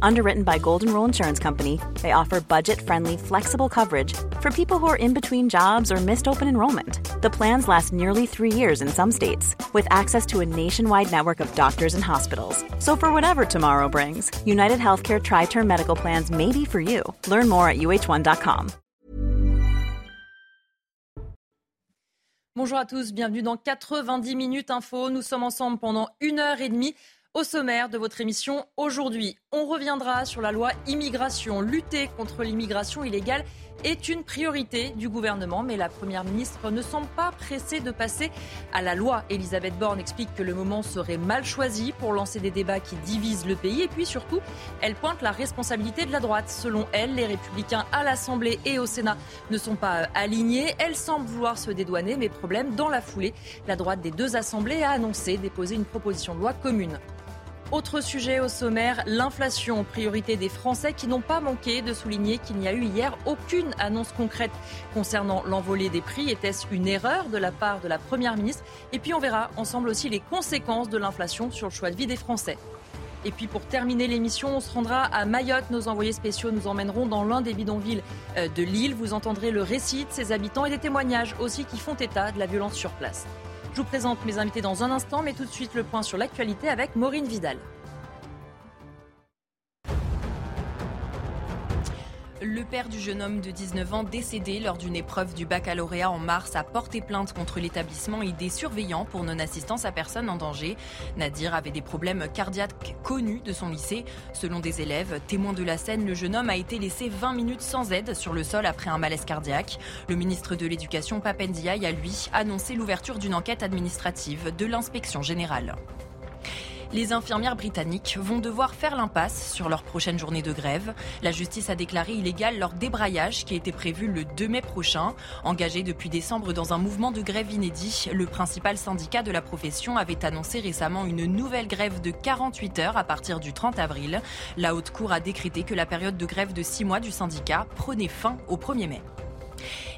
Underwritten by Golden Rule Insurance Company, they offer budget-friendly, flexible coverage for people who are in between jobs or missed open enrollment. The plans last nearly 3 years in some states, with access to a nationwide network of doctors and hospitals. So for whatever tomorrow brings, UnitedHealthcare Tri-Term Medical Plans may be for you. Learn more at UH1.com. Bonjour à tous, bienvenue dans 90 minutes info. Nous sommes ensemble pendant 1h30 au sommaire de votre émission aujourd'hui. On reviendra sur la loi immigration. Lutter contre l'immigration illégale est une priorité du gouvernement, mais la Première ministre ne semble pas pressée de passer à la loi. Elisabeth Borne explique que le moment serait mal choisi pour lancer des débats qui divisent le pays. Et puis surtout, elle pointe la responsabilité de la droite. Selon elle, les Républicains à l'Assemblée et au Sénat ne sont pas alignés. Elle semble vouloir se dédouaner, mais problème, dans la foulée, la droite des deux assemblées a annoncé déposer une proposition de loi commune. Autre sujet au sommaire, l'inflation, priorité des Français qui n'ont pas manqué de souligner qu'il n'y a eu hier aucune annonce concrète concernant l'envolée des prix. Était-ce une erreur de la part de la Première ministre ? Et puis on verra ensemble aussi les conséquences de l'inflation sur le choix de vie des Français. Et puis pour terminer l'émission, on se rendra à Mayotte. Nos envoyés spéciaux nous emmèneront dans l'un des bidonvilles de l'île. Vous entendrez le récit de ses habitants et des témoignages aussi qui font état de la violence sur place. Je vous présente mes invités dans un instant, mais tout de suite le point sur l'actualité avec Maureen Vidal. Le père du jeune homme de 19 ans décédé lors d'une épreuve du baccalauréat en mars a porté plainte contre l'établissement et des surveillants pour non-assistance à personne en danger. Nadir avait des problèmes cardiaques connus de son lycée. Selon des élèves, témoins de la scène, le jeune homme a été laissé 20 minutes sans aide sur le sol après un malaise cardiaque. Le ministre de l'Éducation, Papendia, a lui annoncé l'ouverture d'une enquête administrative de l'inspection générale. Les infirmières britanniques vont devoir faire l'impasse sur leur prochaine journée de grève. La justice a déclaré illégal leur débrayage qui était prévu le 2 mai prochain. Engagé depuis décembre dans un mouvement de grève inédit, le principal syndicat de la profession avait annoncé récemment une nouvelle grève de 48 heures à partir du 30 avril. La Haute Cour a décrété que la période de grève de 6 mois du syndicat prenait fin au 1er mai.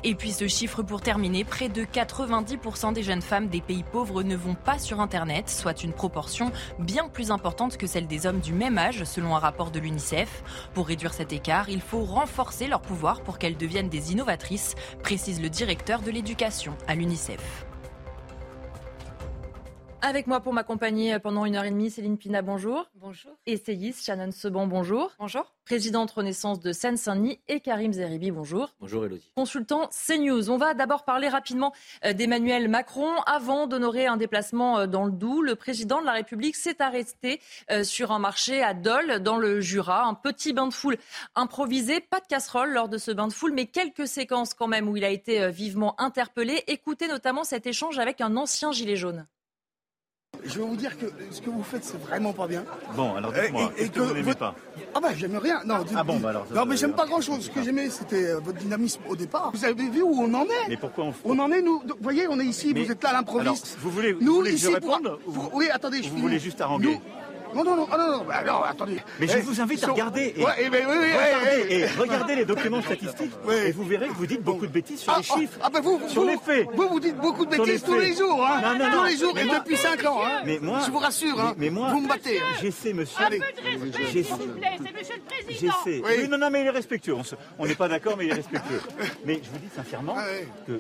Et puis ce chiffre pour terminer, près de 90% des jeunes femmes des pays pauvres ne vont pas sur Internet, soit une proportion bien plus importante que celle des hommes du même âge, selon un rapport de l'UNICEF. Pour réduire cet écart, il faut renforcer leur pouvoir pour qu'elles deviennent des innovatrices, précise le directeur de l'éducation à l'UNICEF. Avec moi pour m'accompagner pendant 1h30, Céline Pina, bonjour. Bonjour. Essayiste, Shannon Seban, bonjour. Bonjour. Présidente Renaissance de Seine-Saint-Denis et Karim Zeribi, bonjour. Bonjour Elodie. Consultant CNews. On va d'abord parler rapidement d'Emmanuel Macron. Avant d'honorer un déplacement dans le Doubs, le président de la République s'est arrêté sur un marché à Dole, dans le Jura. Un petit bain de foule improvisé, pas de casserole lors de ce bain de foule, mais quelques séquences quand même où il a été vivement interpellé. Écoutez notamment cet échange avec un ancien gilet jaune. Je veux vous dire que ce que vous faites, c'est vraiment pas bien. Bon, alors dites-moi, est-ce que vous n'aimez pas ? Ah bah, j'aime rien. Non, mais j'aime pas grand-chose. Ce que j'aimais, c'était votre dynamisme au départ. Vous avez vu où on en est ? Mais pourquoi on en est, nous ? Vous voyez, on est ici, mais vous êtes là à l'improviste. Vous voulez que je réponde ? Oui, attendez, je finis. Vous voulez juste haranguer ? Non, attendez. Mais je vous invite à regarder et regardez les documents statistiques et vous verrez que vous dites beaucoup de bêtises sur les chiffres, sur les faits. Vous dites beaucoup de bêtises tous les jours, hein. Tous les jours et depuis 5 ans. Mais moi, je vous rassure, vous me battez. J'essaie, monsieur. Un peu de respect, s'il vous plaît, c'est monsieur le président. J'essaie. Oui. Non, mais il est respectueux. On n'est pas d'accord, mais il est respectueux. Mais je vous dis sincèrement que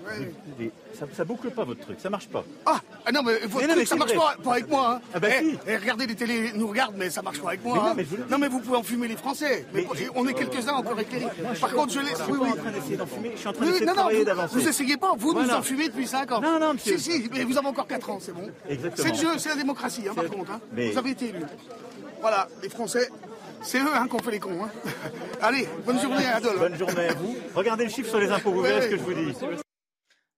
ça boucle pas votre truc, ça marche pas. Ah non, mais votre truc, ça marche pas avec moi. Ah bah si. Regardez les télés. Nous regarde, mais ça marche pas avec moi. Mais vous pouvez enfumer les Français. Mais on est quelques-uns, on peut réclamer. Par contre, je laisse. Je suis en train d'essayer d'enfumer. Je suis en train d'essayer de travailler d'avancer. Vous essayez pas. Vous nous enfumez depuis 5 ans. Non, monsieur. Si, mais vous avez encore 4 ans, c'est bon. Exactement. C'est le jeu, c'est la démocratie, par contre. Vous avez été élus. Voilà, les Français, c'est eux qu'on fait les cons. Allez, bonne journée à Dole. Bonne journée à vous. Regardez le chiffre sur les impôts, vous verrez ce que je vous dis.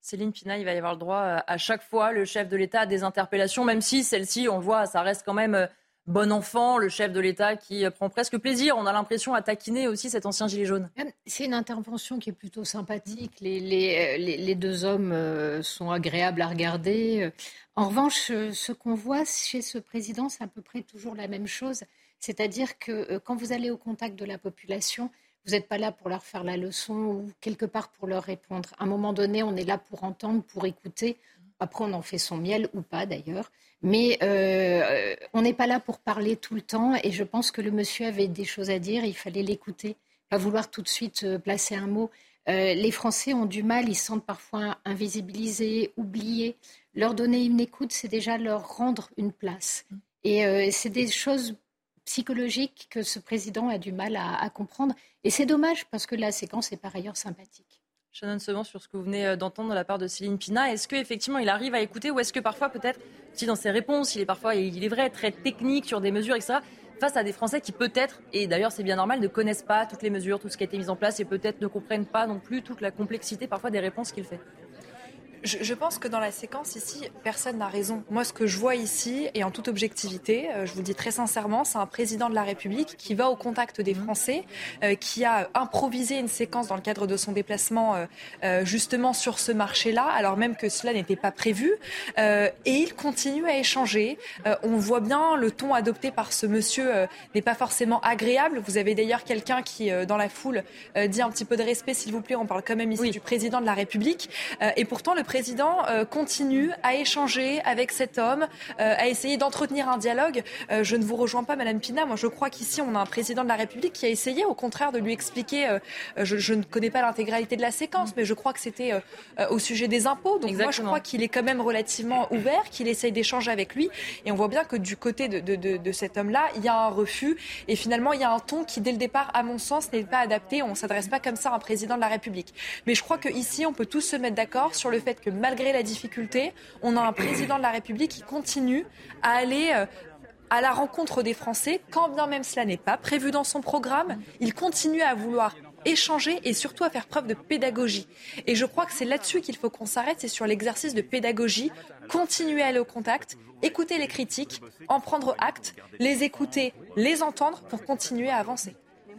Céline Pina, il va y avoir le droit à chaque fois, le chef de l'État, à des interpellations, même si celle-ci, on le voit, ça reste quand même. Bon enfant, le chef de l'État qui prend presque plaisir. On a l'impression à taquiner aussi cet ancien gilet jaune. C'est une intervention qui est plutôt sympathique. Les deux hommes sont agréables à regarder. En revanche, ce qu'on voit chez ce président, c'est à peu près toujours la même chose. C'est-à-dire que quand vous allez au contact de la population, Vous n'êtes pas là pour leur faire la leçon ou quelque part pour leur répondre. À un moment donné, on est là pour entendre, pour écouter. Après, on en fait son miel ou pas d'ailleurs. Mais on n'est pas là pour parler tout le temps. Et je pense que le monsieur avait des choses à dire. Il fallait l'écouter, pas vouloir tout de suite placer un mot. Les Français ont du mal, ils se sentent parfois invisibilisés, oubliés. Leur donner une écoute, c'est déjà leur rendre une place. Et c'est des choses psychologiques que ce président a du mal à comprendre. Et c'est dommage parce que la séquence est par ailleurs sympathique. Shannon Seban, sur ce que vous venez d'entendre de la part de Céline Pina, est-ce qu'effectivement il arrive à écouter ou est-ce que parfois peut-être, si dans ses réponses, il est vrai, très technique sur des mesures, etc., face à des Français qui peut-être, et d'ailleurs c'est bien normal, ne connaissent pas toutes les mesures, tout ce qui a été mis en place et peut-être ne comprennent pas non plus toute la complexité parfois des réponses qu'il fait? Je pense que dans la séquence ici, personne n'a raison. Moi, ce que je vois ici, et en toute objectivité, je vous le dis très sincèrement, c'est un président de la République qui va au contact des Français, qui a improvisé une séquence dans le cadre de son déplacement justement sur ce marché-là, alors même que cela n'était pas prévu. Et il continue à échanger. On voit bien le ton adopté par ce monsieur n'est pas forcément agréable. Vous avez d'ailleurs quelqu'un qui, dans la foule, dit un petit peu de respect, s'il vous plaît. On parle quand même ici du président de la République. Et pourtant, le président continue à échanger avec cet homme, à essayer d'entretenir un dialogue. Je ne vous rejoins pas, Madame Pina. Moi, je crois qu'ici, on a un président de la République qui a essayé, au contraire, de lui expliquer. Je ne connais pas l'intégralité de la séquence, mais je crois que c'était au sujet des impôts. Donc, exactement. Moi, je crois qu'il est quand même relativement ouvert, qu'il essaye d'échanger avec lui. Et on voit bien que du côté de cet homme-là, il y a un refus. Et finalement, il y a un ton qui, dès le départ, à mon sens, n'est pas adapté. On ne s'adresse pas comme ça à un président de la République. Mais je crois qu'ici, on peut tous se mettre d'accord sur le fait que malgré la difficulté, on a un président de la République qui continue à aller à la rencontre des Français, quand bien même cela n'est pas prévu dans son programme. Il continue à vouloir échanger et surtout à faire preuve de pédagogie. Et je crois que c'est là-dessus qu'il faut qu'on s'arrête, c'est sur l'exercice de pédagogie, continuer à aller au contact, écouter les critiques, en prendre acte, les écouter, les entendre pour continuer à avancer.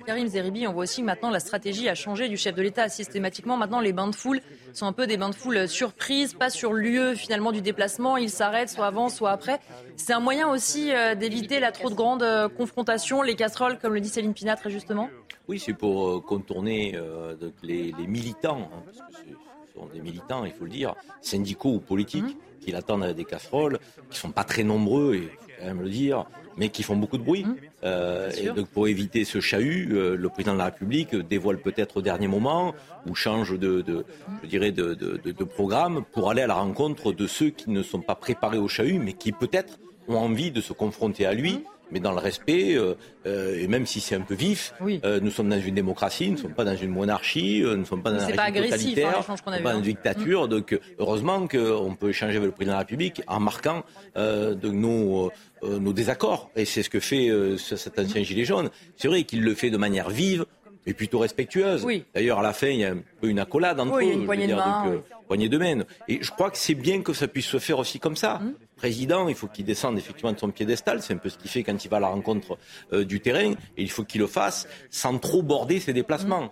Karim Zeribi, on voit aussi que maintenant la stratégie a changé du chef de l'État systématiquement. Maintenant, les bains de foule sont un peu des bains de foule surprises, pas sur le lieu finalement du déplacement. Ils s'arrêtent soit avant, soit après. C'est un moyen aussi d'éviter la trop grande confrontation, les casseroles, comme le dit Céline Pina très justement. Oui, c'est pour contourner les militants, hein, parce que ce sont des militants, il faut le dire, syndicaux ou politiques, qui l'attendent avec des casseroles, qui sont pas très nombreux, il faut quand même le dire, mais qui font beaucoup de bruit. Et donc pour éviter ce chahut, le président de la République dévoile peut-être au dernier moment ou change de programme pour aller à la rencontre de ceux qui ne sont pas préparés au chahut, mais qui peut-être ont envie de se confronter à lui, mais dans le respect, et même si c'est un peu vif, nous sommes dans une démocratie, nous ne sommes pas dans une monarchie, nous ne sommes pas dans un régime totalitaire, nous ne sommes pas dans une dictature. Donc heureusement qu'on peut échanger avec le président de la République en marquant nos désaccords. Et c'est ce que fait cet ancien gilet jaune. C'est vrai qu'il le fait de manière vive et plutôt respectueuse. D'ailleurs, à la fin, il y a un peu une accolade entre eux. Une poignée de main. Poignée de main. Et je crois que c'est bien que ça puisse se faire aussi comme ça. Le président, il faut qu'il descende effectivement de son piédestal. C'est un peu ce qu'il fait quand il va à la rencontre du terrain. Et il faut qu'il le fasse sans trop border ses déplacements.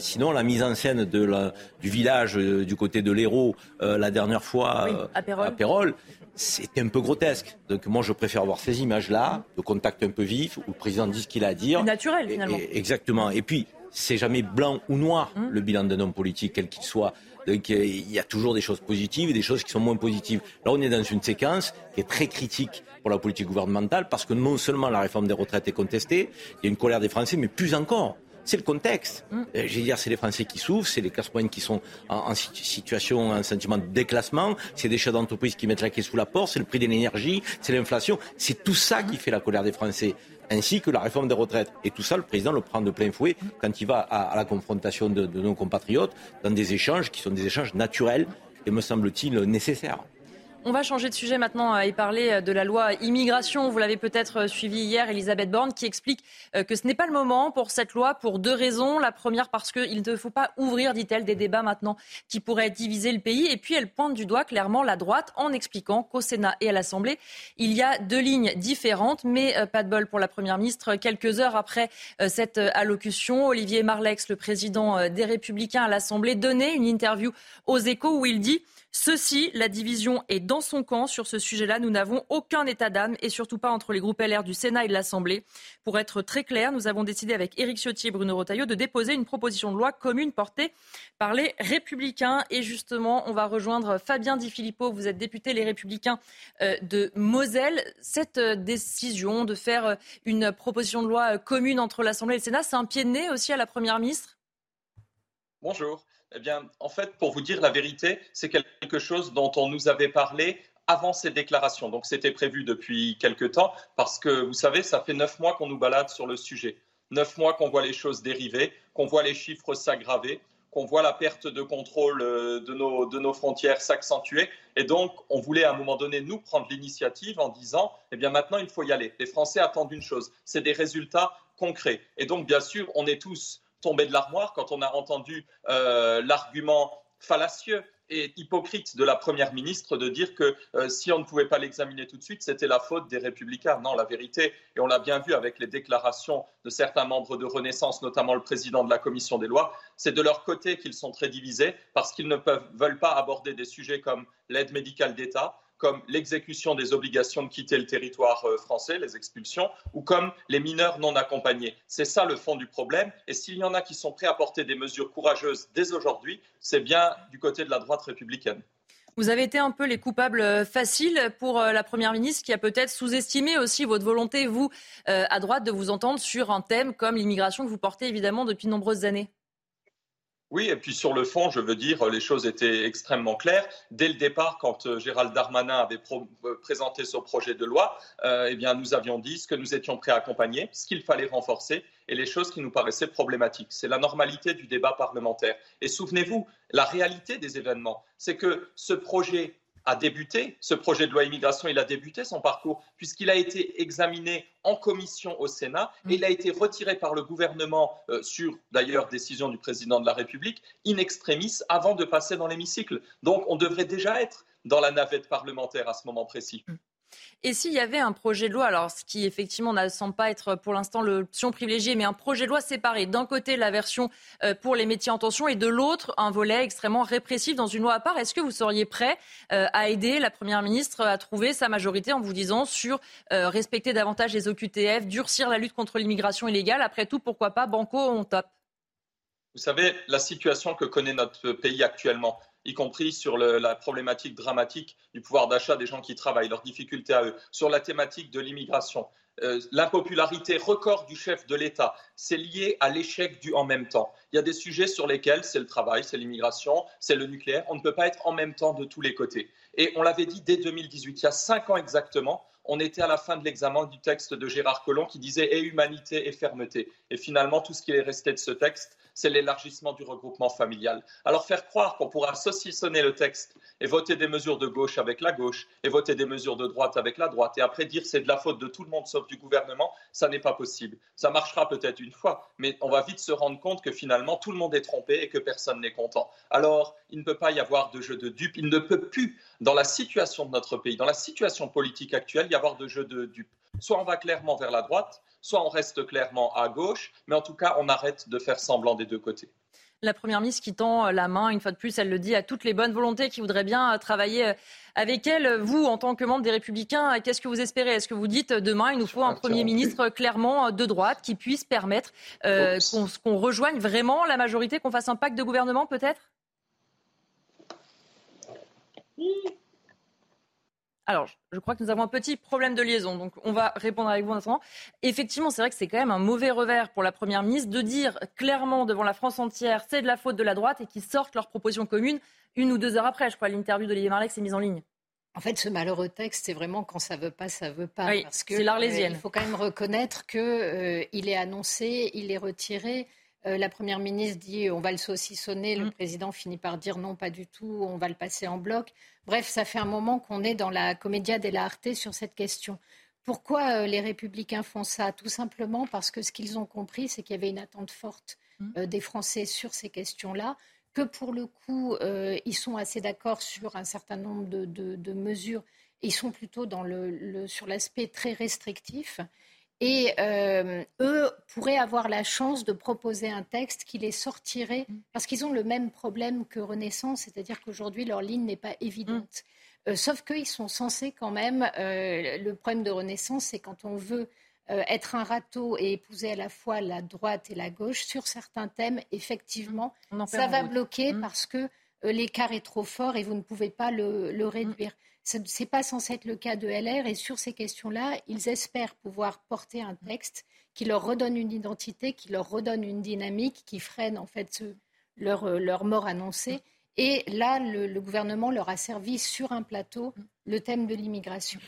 Sinon, la mise en scène du village du côté de l'Hérault, la dernière fois à Pérole, c'était un peu grotesque. Donc moi, je préfère voir ces images-là, de contact un peu vif, où le président dit ce qu'il a à dire. Naturel, finalement. Exactement. Et puis, c'est jamais blanc ou noir, le bilan d'un homme politique, quel qu'il soit. Donc il y a toujours des choses positives et des choses qui sont moins positives. Là, on est dans une séquence qui est très critique pour la politique gouvernementale, parce que non seulement la réforme des retraites est contestée, il y a une colère des Français, mais plus encore. C'est le contexte. Je veux dire, c'est les Français qui souffrent, c'est les classes moyennes qui sont en situation, en sentiment de déclassement, c'est des chefs d'entreprise qui mettent la clé sous la porte, c'est le prix de l'énergie, c'est l'inflation. C'est tout ça qui fait la colère des Français, ainsi que la réforme des retraites. Et tout ça, le président le prend de plein fouet quand il va à la confrontation de nos compatriotes, dans des échanges qui sont des échanges naturels et, me semble-t-il, nécessaires. On va changer de sujet maintenant et parler de la loi immigration. Vous l'avez peut-être suivi hier, Elisabeth Borne, qui explique que ce n'est pas le moment pour cette loi pour deux raisons. La première, parce qu'il ne faut pas ouvrir, dit-elle, des débats maintenant qui pourraient diviser le pays. Et puis, elle pointe du doigt clairement la droite en expliquant qu'au Sénat et à l'Assemblée, il y a deux lignes différentes. Mais pas de bol pour la Première ministre. Quelques heures après cette allocution, Olivier Marleix, le président des Républicains à l'Assemblée, donnait une interview aux Échos où il dit « Ceci, la division est dangereuse. dans son camp sur ce sujet-là. Nous n'avons aucun état d'âme et surtout pas entre les groupes LR du Sénat et de l'Assemblée. Pour être très clair, nous avons décidé avec Éric Ciotti et Bruno Retailleau de déposer une proposition de loi commune portée par les Républicains. Et justement, on va rejoindre Fabien Di Filippo. Vous êtes député Les Républicains de Moselle. Cette décision de faire une proposition de loi commune entre l'Assemblée et le Sénat, c'est un pied de nez aussi à la Première ministre ? Bonjour. Eh bien, en fait, pour vous dire la vérité, c'est quelque chose dont on nous avait parlé avant ces déclarations. Donc, c'était prévu depuis quelque temps parce que, vous savez, ça fait 9 mois qu'on nous balade sur le sujet. 9 mois qu'on voit les choses dériver, qu'on voit les chiffres s'aggraver, qu'on voit la perte de contrôle de nos frontières s'accentuer. Et donc, on voulait à un moment donné, nous, prendre l'initiative en disant, eh bien, maintenant, il faut y aller. Les Français attendent une chose, c'est des résultats concrets. Et donc, bien sûr, on est tous tombé de l'armoire quand on a entendu l'argument fallacieux et hypocrite de la Première ministre de dire que si on ne pouvait pas l'examiner tout de suite, c'était la faute des Républicains. Non, la vérité, et on l'a bien vu avec les déclarations de certains membres de Renaissance, notamment le président de la Commission des lois, c'est de leur côté qu'ils sont très divisés parce qu'ils ne veulent pas aborder des sujets comme l'aide médicale d'État, comme l'exécution des obligations de quitter le territoire français, les expulsions, ou comme les mineurs non accompagnés. C'est ça le fond du problème. Et s'il y en a qui sont prêts à porter des mesures courageuses dès aujourd'hui, c'est bien du côté de la droite républicaine. Vous avez été un peu les coupables faciles pour la Première ministre qui a peut-être sous-estimé aussi votre volonté, vous, à droite, de vous entendre sur un thème comme l'immigration que vous portez évidemment depuis de nombreuses années. Oui, et puis sur le fond, je veux dire, les choses étaient extrêmement claires. Dès le départ, quand Gérald Darmanin avait présenté ce projet de loi, eh bien, nous avions dit ce que nous étions prêts à accompagner, ce qu'il fallait renforcer et les choses qui nous paraissaient problématiques. C'est la normalité du débat parlementaire. Et souvenez-vous, la réalité des événements, c'est que ce projet a débuté, ce projet de loi immigration, il a débuté son parcours, puisqu'il a été examiné en commission au Sénat, et il a été retiré par le gouvernement, sur d'ailleurs décision du président de la République, in extremis, avant de passer dans l'hémicycle. Donc on devrait déjà être dans la navette parlementaire à ce moment précis. Et s'il y avait un projet de loi, alors ce qui effectivement ne semble pas être pour l'instant l'option privilégiée, mais un projet de loi séparé, d'un côté la version pour les métiers en tension et de l'autre un volet extrêmement répressif dans une loi à part, est-ce que vous seriez prêt à aider la Première ministre à trouver sa majorité en vous disant sur respecter davantage les OQTF, durcir la lutte contre l'immigration illégale, après tout pourquoi pas banco on top? Vous savez, la situation que connaît notre pays actuellement, y compris sur la problématique dramatique du pouvoir d'achat des gens qui travaillent, leurs difficultés à eux, sur la thématique de l'immigration. L'impopularité record du chef de l'État, c'est lié à l'échec du en même temps. Il y a des sujets sur lesquels c'est le travail, c'est l'immigration, c'est le nucléaire. On ne peut pas être en même temps de tous les côtés. Et on l'avait dit dès 2018, il y a 5 ans exactement, on était à la fin de l'examen du texte de Gérard Collomb qui disait « et humanité et fermeté ». Et finalement, tout ce qui est resté de ce texte, c'est l'élargissement du regroupement familial. Alors faire croire qu'on pourra saucissonner le texte et voter des mesures de gauche avec la gauche et voter des mesures de droite avec la droite et après dire « c'est de la faute de tout le monde sauf du gouvernement », ça n'est pas possible. Ça marchera peut-être une fois, mais on va vite se rendre compte que finalement, tout le monde est trompé et que personne n'est content. Alors, il ne peut pas y avoir de jeu de dupes, il ne peut plus, dans la situation de notre pays, dans la situation politique actuelle, il y a avoir de jeu de dupes. Soit on va clairement vers la droite, soit on reste clairement à gauche, mais en tout cas, on arrête de faire semblant des deux côtés. La Première ministre qui tend la main, une fois de plus, elle le dit à toutes les bonnes volontés qui voudraient bien travailler avec elle. Vous, en tant que membre des Républicains, qu'est-ce que vous espérez? Est-ce que vous dites demain, il nous faut un Premier ministre clairement de droite qui puisse permettre qu'on rejoigne vraiment la majorité, qu'on fasse un pacte de gouvernement peut-être? Alors, je crois que nous avons un petit problème de liaison, donc on va répondre avec vous en attendant. Effectivement, c'est vrai que c'est quand même un mauvais revers pour la Première ministre de dire clairement devant la France entière « c'est de la faute de la droite » et qu'ils sortent leurs propositions communes 1 ou 2 heures après. Je crois l'interview d'Olivier Marleix est mise en ligne. En fait, ce malheureux texte, c'est vraiment quand ça veut pas, oui, parce que c'est l'Arlésienne. Il faut quand même reconnaître qu'il est annoncé, il est retiré. La Première ministre dit on va le saucissonner, le président finit par dire non, pas du tout, on va le passer en bloc. Bref, ça fait un moment qu'on est dans la commedia dell'arte sur cette question. Pourquoi les Républicains font ça? Tout simplement parce que ce qu'ils ont compris, c'est qu'il y avait une attente forte des Français sur ces questions-là, que pour le coup, ils sont assez d'accord sur un certain nombre de mesures. Ils sont plutôt dans sur l'aspect très restrictif. Et eux pourraient avoir la chance de proposer un texte qui les sortirait, parce qu'ils ont le même problème que Renaissance, c'est-à-dire qu'aujourd'hui, leur ligne n'est pas évidente. Sauf qu'ils sont censés quand même, le problème de Renaissance, c'est quand on veut être un râteau et épouser à la fois la droite et la gauche, sur certains thèmes, effectivement, ça va bloquer parce que l'écart est trop fort et vous ne pouvez pas le réduire. Ce n'est pas censé être le cas de LR et sur ces questions-là, ils espèrent pouvoir porter un texte qui leur redonne une identité, qui leur redonne une dynamique, qui freine en fait leur mort annoncée. Et là, le gouvernement leur a servi sur un plateau le thème de l'immigration.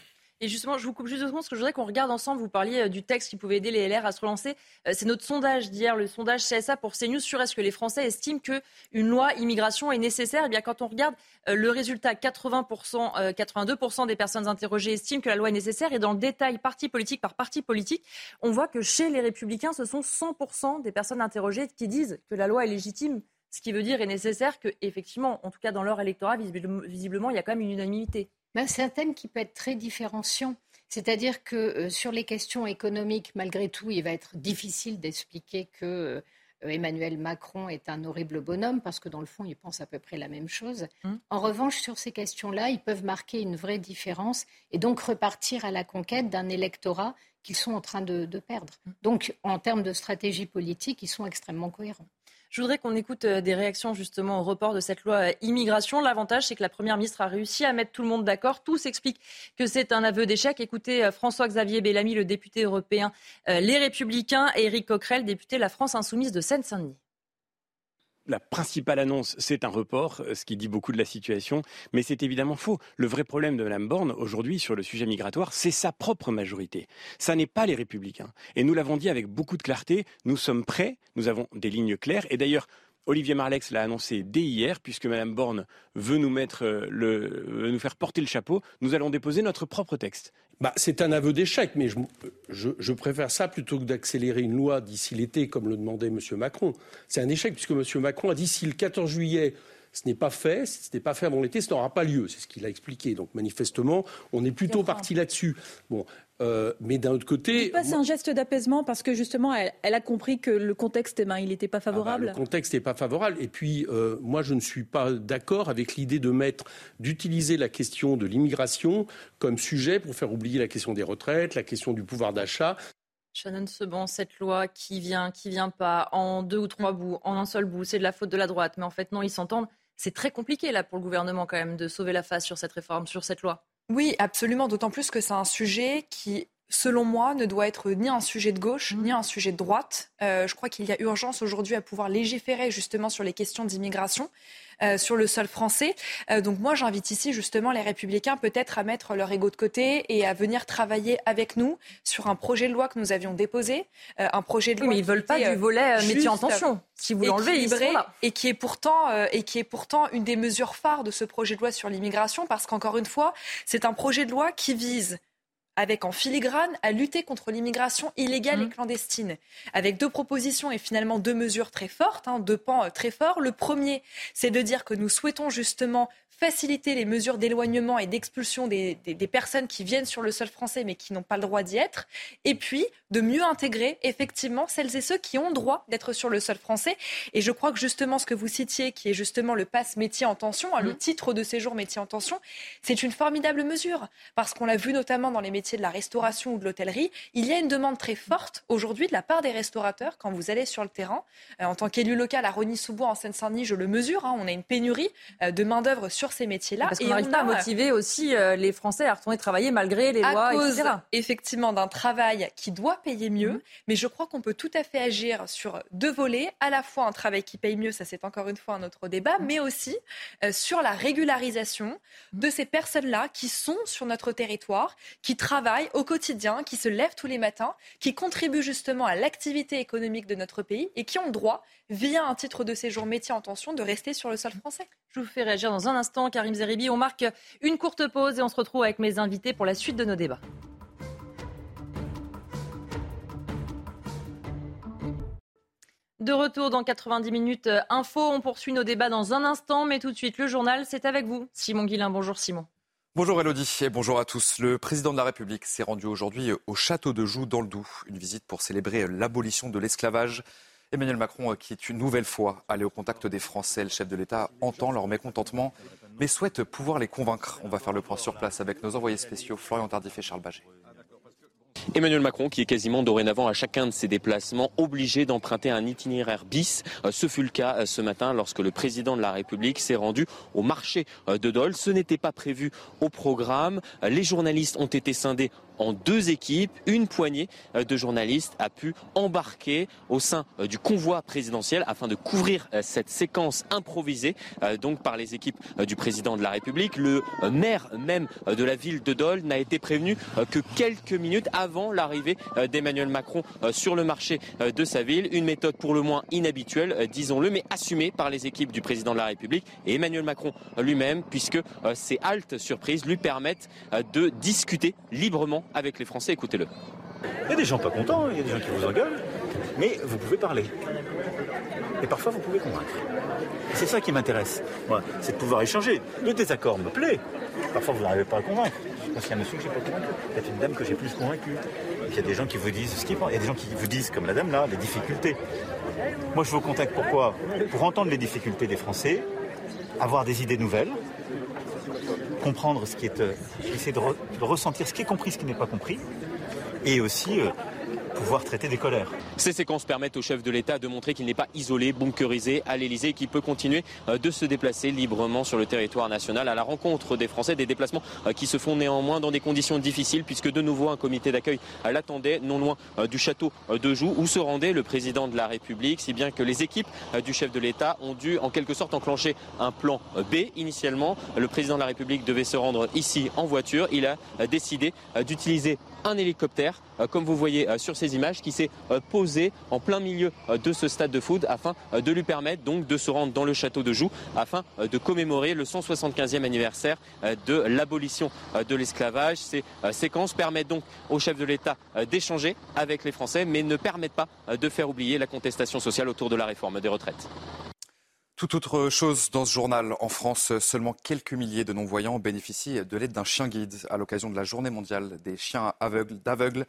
Et justement, je vous coupe juste deux secondes, parce que je voudrais qu'on regarde ensemble, vous parliez du texte qui pouvait aider les LR à se relancer. C'est notre sondage d'hier, le sondage CSA pour CNews, sur est-ce que les Français estiment qu'une loi immigration est nécessaire. Eh bien, quand on regarde le résultat, 82% des personnes interrogées estiment que la loi est nécessaire. Et dans le détail, parti politique par parti politique, on voit que chez les Républicains, ce sont 100% des personnes interrogées qui disent que la loi est légitime. Ce qui veut dire est nécessaire que, effectivement, en tout cas dans leur électorat, visiblement, il y a quand même une unanimité. C'est un thème qui peut être très différenciant. C'est-à-dire que sur les questions économiques, malgré tout, il va être difficile d'expliquer que Emmanuel Macron est un horrible bonhomme, parce que dans le fond, il pense à peu près la même chose. En revanche, sur ces questions-là, ils peuvent marquer une vraie différence et donc repartir à la conquête d'un électorat qu'ils sont en train de perdre. Donc, en termes de stratégie politique, ils sont extrêmement cohérents. Je voudrais qu'on écoute des réactions justement au report de cette loi immigration. L'avantage, c'est que la Première ministre a réussi à mettre tout le monde d'accord. Tous expliquent que c'est un aveu d'échec. Écoutez François-Xavier Bellamy, le député européen Les Républicains, et Éric Coquerel, député La France Insoumise de Seine-Saint-Denis. La principale annonce, c'est un report, ce qui dit beaucoup de la situation, mais c'est évidemment faux. Le vrai problème de Mme Borne, aujourd'hui, sur le sujet migratoire, c'est sa propre majorité. Ça n'est pas les Républicains. Et nous l'avons dit avec beaucoup de clarté, nous sommes prêts, nous avons des lignes claires, et d'ailleurs... Olivier Marleix l'a annoncé dès hier, puisque Mme Borne veut nous faire porter le chapeau. Nous allons déposer notre propre texte. C'est un aveu d'échec, mais je préfère ça plutôt que d'accélérer une loi d'ici l'été, comme le demandait M. Macron. C'est un échec, puisque M. Macron a dit si le 14 juillet, ce n'est pas fait, si ce n'est pas fait avant l'été, ça n'aura pas lieu. C'est ce qu'il a expliqué. Donc manifestement, on est plutôt parti là-dessus. Mais d'un autre côté... – C'est un geste d'apaisement parce que justement, elle a compris que le contexte, il n'était pas favorable. – Le contexte n'est pas favorable. Et puis, moi, je ne suis pas d'accord avec l'idée d'utiliser la question de l'immigration comme sujet pour faire oublier la question des retraites, la question du pouvoir d'achat. Shannon Seban, cette loi qui vient pas, en deux ou trois bouts, en un seul bout, c'est de la faute de la droite. Mais en fait, non, ils s'entendent. C'est très compliqué, là, pour le gouvernement, quand même, de sauver la face sur cette réforme, sur cette loi. Oui, absolument, d'autant plus que c'est un sujet qui, selon moi, ne doit être ni un sujet de gauche, ni un sujet de droite. Je crois qu'il y a urgence aujourd'hui à pouvoir légiférer justement sur les questions d'immigration, sur le sol français. Donc moi, j'invite ici justement les Républicains peut-être à mettre leur ego de côté et à venir travailler avec nous sur un projet de loi que nous avions déposé. Un projet de loi mais ils ne veulent pas du volet métier en tension. Si vous l'enlevez, ils seront là. Et qui est pourtant une des mesures phares de ce projet de loi sur l'immigration, parce qu'encore une fois, c'est un projet de loi qui vise... avec en filigrane, à lutter contre l'immigration illégale et clandestine. Avec deux propositions et finalement deux mesures très fortes, deux pans très forts. Le premier, c'est de dire que nous souhaitons justement faciliter les mesures d'éloignement et d'expulsion des personnes qui viennent sur le sol français mais qui n'ont pas le droit d'y être. Et puis, de mieux intégrer effectivement celles et ceux qui ont le droit d'être sur le sol français. Et je crois que justement ce que vous citiez, qui est justement le pass métier en tension, le titre de séjour métier en tension, c'est une formidable mesure. Parce qu'on l'a vu notamment dans les métiers de la restauration ou de l'hôtellerie, il y a une demande très forte aujourd'hui de la part des restaurateurs quand vous allez sur le terrain. En tant qu'élu local à Rosny-sous-Bois, en Seine-Saint-Denis, je le mesure, on a une pénurie de main-d'œuvre sur ces métiers-là. Parce qu'on n'arrive pas à motiver aussi les Français à retourner travailler malgré les lois, etc. Effectivement, d'un travail qui doit payer mieux, mais je crois qu'on peut tout à fait agir sur deux volets, à la fois un travail qui paye mieux, ça c'est encore une fois un autre débat, mais aussi sur la régularisation de ces personnes-là qui sont sur notre territoire, qui travaillent au quotidien, qui se lèvent tous les matins, qui contribuent justement à l'activité économique de notre pays et qui ont le droit, via un titre de séjour métier en tension, de rester sur le sol français. Je vous fais réagir dans un instant, Karim Zeribi. On marque une courte pause et on se retrouve avec mes invités pour la suite de nos débats. De retour dans 90 minutes info. On poursuit nos débats dans un instant, mais tout de suite, le journal, c'est avec vous, Simon Guillain. Bonjour Simon. Bonjour Elodie et bonjour à tous. Le président de la République s'est rendu aujourd'hui au château de Joux dans le Doubs. Une visite pour célébrer l'abolition de l'esclavage. Emmanuel Macron, qui est une nouvelle fois allé au contact des Français, le chef de l'État entend leur mécontentement mais souhaitent pouvoir les convaincre. On va faire le point sur place avec nos envoyés spéciaux Florian Tardif et Charles Baget. Emmanuel Macron qui est quasiment dorénavant à chacun de ses déplacements obligé d'emprunter un itinéraire bis. Ce fut le cas ce matin lorsque le président de la République s'est rendu au marché de Dole. Ce n'était pas prévu au programme. Les journalistes ont été scindés en deux équipes. Une poignée de journalistes a pu embarquer au sein du convoi présidentiel afin de couvrir cette séquence improvisée donc par les équipes du président de la République. Le maire même de la ville de Dole n'a été prévenu que quelques minutes avant l'arrivée d'Emmanuel Macron sur le marché de sa ville. Une méthode pour le moins inhabituelle, disons-le, mais assumée par les équipes du président de la République et Emmanuel Macron lui-même, puisque ces haltes surprises lui permettent de discuter librement avec les Français, écoutez-le. Il y a des gens pas contents, il y a des gens qui vous engueulent, mais vous pouvez parler. Et parfois vous pouvez convaincre. C'est ça qui m'intéresse, voilà, c'est de pouvoir échanger. Le désaccord me plaît. Parfois vous n'arrivez pas à convaincre. Parce qu'il y a un monsieur que j'ai pas convaincu, il y a une dame que j'ai plus convaincue. Il y a des gens qui vous disent ce qu'ils pensent, il y a des gens qui vous disent, comme la dame là, les difficultés. Moi je vous contacte pourquoi ? Pour entendre les difficultés des Français, avoir des idées nouvelles, comprendre ce qui est, essayer de ressentir ce qui est compris, ce qui n'est pas compris, et aussi pouvoir traiter des colères. Ces séquences permettent au chef de l'État de montrer qu'il n'est pas isolé, bunkerisé à l'Élysée et qu'il peut continuer de se déplacer librement sur le territoire national à la rencontre des Français, des déplacements qui se font néanmoins dans des conditions difficiles puisque de nouveau un comité d'accueil l'attendait non loin du château de Joux où se rendait le président de la République, si bien que les équipes du chef de l'État ont dû en quelque sorte enclencher un plan B. Initialement, le président de la République devait se rendre ici en voiture. Il a décidé d'utiliser un hélicoptère, comme vous voyez sur ces images, qui s'est posé en plein milieu de ce stade de foot afin de lui permettre donc de se rendre dans le château de Joux afin de commémorer le 175e anniversaire de l'abolition de l'esclavage. Ces séquences permettent donc au chef de l'État d'échanger avec les Français, mais ne permettent pas de faire oublier la contestation sociale autour de la réforme des retraites. Tout autre chose dans ce journal. En France, seulement quelques milliers de non-voyants bénéficient de l'aide d'un chien guide à l'occasion de la journée mondiale des chiens d'aveugles.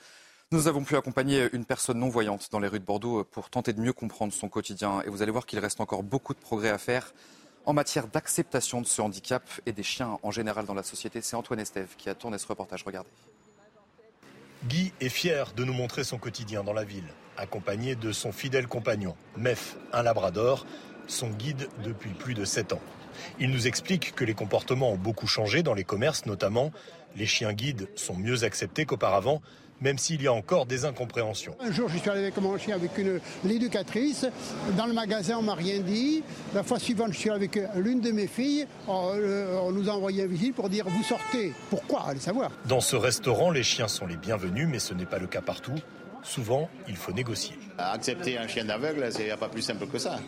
Nous avons pu accompagner une personne non-voyante dans les rues de Bordeaux pour tenter de mieux comprendre son quotidien. Et vous allez voir qu'il reste encore beaucoup de progrès à faire en matière d'acceptation de ce handicap et des chiens en général dans la société. C'est Antoine Estève qui a tourné ce reportage. Regardez. Guy est fier de nous montrer son quotidien dans la ville, accompagné de son fidèle compagnon, Mef, un labrador, son guide depuis plus de 7 ans. Il nous explique que les comportements ont beaucoup changé dans les commerces notamment. Les chiens guides sont mieux acceptés qu'auparavant, même s'il y a encore des incompréhensions. Un jour, je suis allé avec mon chien avec l'éducatrice. Dans le magasin, on ne m'a rien dit. La fois suivante, je suis avec l'une de mes filles. On nous a envoyé un vigile pour dire « vous sortez ». Pourquoi ? Allez savoir. Dans ce restaurant, les chiens sont les bienvenus, mais ce n'est pas le cas partout. Souvent, il faut négocier. Accepter un chien d'aveugle, il n'y a pas plus simple que ça.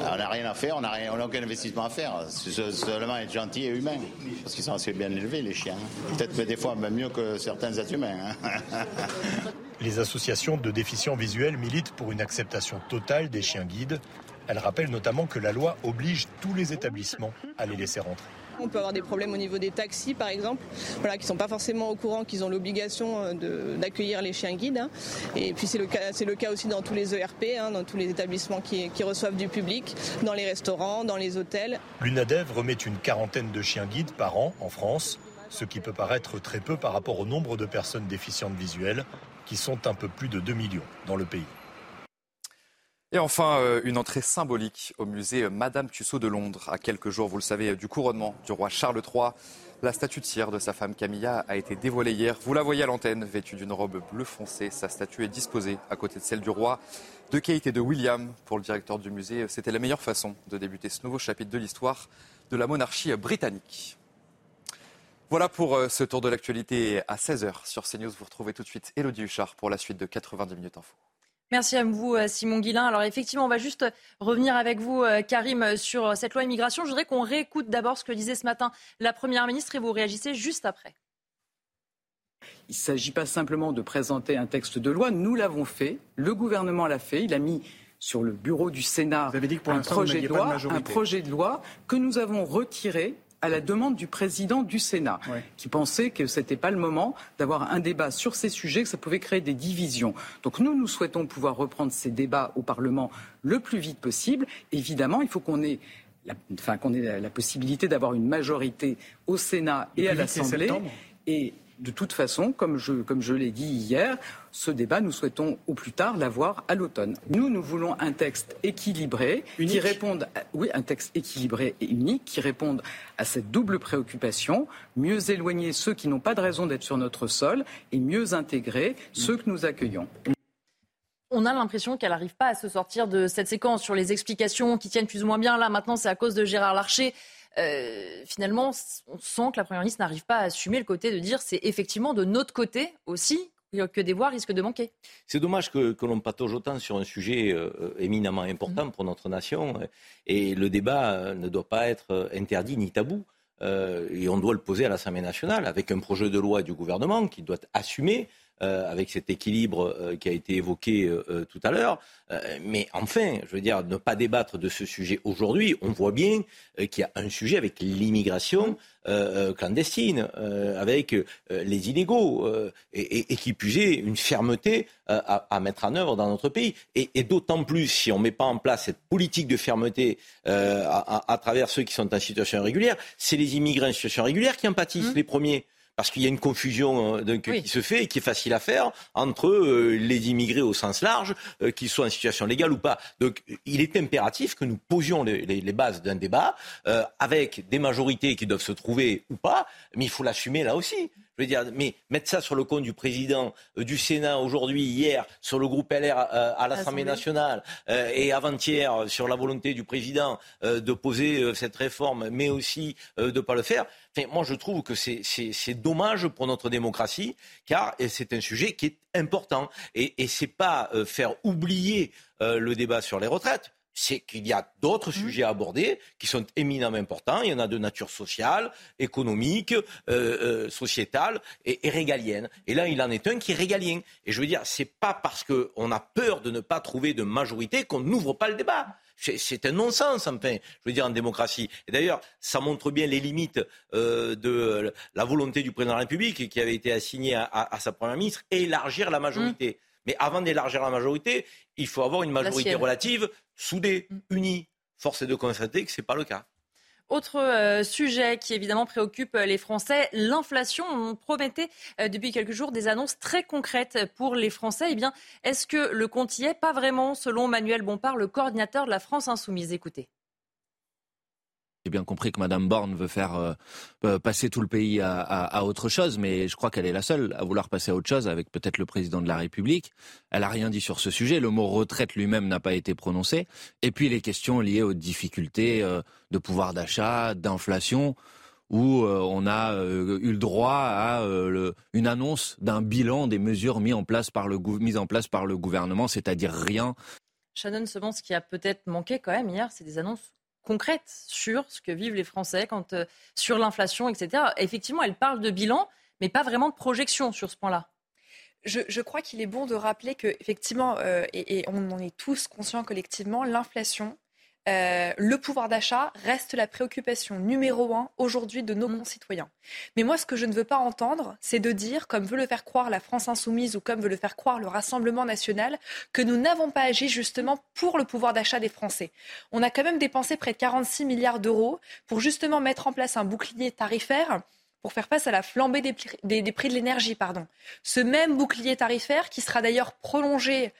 On n'a rien à faire, on n'a aucun investissement à faire. C'est seulement être gentil et humain. Parce qu'ils sont assez bien élevés, les chiens. Peut-être des fois même mieux que certains êtres humains. Les associations de déficients visuels militent pour une acceptation totale des chiens guides. Elles rappellent notamment que la loi oblige tous les établissements à les laisser rentrer. On peut avoir des problèmes au niveau des taxis, par exemple, voilà, qui ne sont pas forcément au courant qu'ils ont l'obligation d'accueillir les chiens guides. Hein. Et puis c'est le cas aussi dans tous les ERP, hein, dans tous les établissements qui reçoivent du public, dans les restaurants, dans les hôtels. L'UNADEV remet une quarantaine de chiens guides par an en France, ce qui peut paraître très peu par rapport au nombre de personnes déficientes visuelles, qui sont un peu plus de 2 millions dans le pays. Et enfin, une entrée symbolique au musée Madame Tussaud de Londres. À quelques jours, vous le savez, du couronnement du roi Charles III, la statue de cire de sa femme Camilla a été dévoilée hier. Vous la voyez à l'antenne, vêtue d'une robe bleu foncé. Sa statue est disposée à côté de celle du roi, de Kate et de William. Pour le directeur du musée, c'était la meilleure façon de débuter ce nouveau chapitre de l'histoire de la monarchie britannique. Voilà pour ce tour de l'actualité à 16h. Sur CNews, vous retrouvez tout de suite Élodie Huchard pour la suite de 90 minutes info. Merci à vous, Simon Guillain. Alors effectivement, on va juste revenir avec vous, Karim, sur cette loi immigration. Je voudrais qu'on réécoute d'abord ce que disait ce matin la Première ministre et vous réagissez juste après. Il ne s'agit pas simplement de présenter un texte de loi. Nous l'avons fait. Le gouvernement l'a fait. Il a mis sur le bureau du Sénat un projet de loi que nous avons retiré à la demande du président du Sénat, oui, qui pensait que ce n'était pas le moment d'avoir un débat sur ces sujets, que ça pouvait créer des divisions. Donc nous souhaitons pouvoir reprendre ces débats au Parlement le plus vite possible. Évidemment, il faut qu'on ait qu'on ait la possibilité d'avoir une majorité au Sénat et à l'Assemblée. Et de toute façon, comme je l'ai dit hier, ce débat, nous souhaitons au plus tard l'avoir à l'automne. Nous voulons un texte équilibré, unique, qui réponde à, oui, un texte équilibré et unique, qui réponde à cette double préoccupation, mieux éloigner ceux qui n'ont pas de raison d'être sur notre sol et mieux intégrer ceux que nous accueillons. On a l'impression qu'elle n'arrive pas à se sortir de cette séquence sur les explications qui tiennent plus ou moins bien. Là, maintenant, c'est à cause de Gérard Larcher. Finalement, on sent que la Première ministre n'arrive pas à assumer le côté de dire c'est effectivement de notre côté aussi que des voix risquent de manquer. C'est dommage que l'on patauge autant sur un sujet éminemment important pour notre nation. Et le débat ne doit pas être interdit ni tabou. Et on doit le poser à l'Assemblée nationale avec un projet de loi du gouvernement qui doit assumer avec cet équilibre qui a été évoqué tout à l'heure. Mais enfin, je veux dire, ne pas débattre de ce sujet aujourd'hui, on voit bien qu'il y a un sujet avec l'immigration clandestine, avec les illégaux, et qui puisse une fermeté à mettre en œuvre dans notre pays. Et d'autant plus si on ne met pas en place cette politique de fermeté à travers ceux qui sont en situation irrégulière, c'est les immigrés en situation régulière qui en pâtissent les premiers. Parce qu'il y a une confusion qui se fait et qui est facile à faire entre les immigrés au sens large, qu'ils soient en situation légale ou pas. Donc il est impératif que nous posions les bases d'un débat avec des majorités qui doivent se trouver ou pas, mais il faut l'assumer là aussi. Je veux dire, mais mettre ça sur le compte du président du Sénat aujourd'hui, hier, sur le groupe LR à l'Assemblée nationale et avant-hier sur la volonté du président de poser cette réforme, mais aussi de ne pas le faire. Enfin, moi, je trouve que c'est dommage pour notre démocratie, car c'est un sujet qui est important. Et c'est pas faire oublier le débat sur les retraites. C'est qu'il y a d'autres sujets à aborder qui sont éminemment importants. Il y en a de nature sociale, économique, sociétale et régalienne. Et là, il en est un qui est régalien. Et je veux dire, c'est pas parce qu'on a peur de ne pas trouver de majorité qu'on n'ouvre pas le débat. C'est un non-sens, enfin, je veux dire, en démocratie. Et d'ailleurs, ça montre bien les limites de la volonté du président de la République qui avait été assignée à sa première ministre, élargir la majorité. Mais avant d'élargir la majorité, il faut avoir une majorité relative, soudée, unie. Force est de constater que ce n'est pas le cas. Autre sujet qui évidemment préoccupe les Français, l'inflation. On promettait depuis quelques jours des annonces très concrètes pour les Français. Eh bien, est-ce que le compte y est ? Pas vraiment, selon Manuel Bompard, le coordinateur de la France Insoumise. Écoutez. J'ai bien compris que Mme Borne veut faire passer tout le pays à autre chose, mais je crois qu'elle est la seule à vouloir passer à autre chose, avec peut-être le président de la République. Elle n'a rien dit sur ce sujet, le mot retraite lui-même n'a pas été prononcé. Et puis les questions liées aux difficultés de pouvoir d'achat, d'inflation, où on a eu le droit à une annonce d'un bilan des mesures mises en place par le gouvernement, c'est-à-dire rien. Shannon Seban, ce qui a peut-être manqué quand même hier, c'est des annonces concrète sur ce que vivent les Français, sur l'inflation, etc. Effectivement, elle parle de bilan, mais pas vraiment de projection sur ce point-là. Je crois qu'il est bon de rappeler que, effectivement, et on en est tous conscients collectivement, l'inflation, le pouvoir d'achat reste la préoccupation numéro 1 aujourd'hui de nos concitoyens. Mais moi, ce que je ne veux pas entendre, c'est de dire, comme veut le faire croire la France Insoumise ou comme veut le faire croire le Rassemblement National, que nous n'avons pas agi justement pour le pouvoir d'achat des Français. On a quand même dépensé près de 46 milliards d'euros pour justement mettre en place un bouclier tarifaire pour faire face à la flambée des prix de l'énergie. Ce même bouclier tarifaire qui sera d'ailleurs prolongé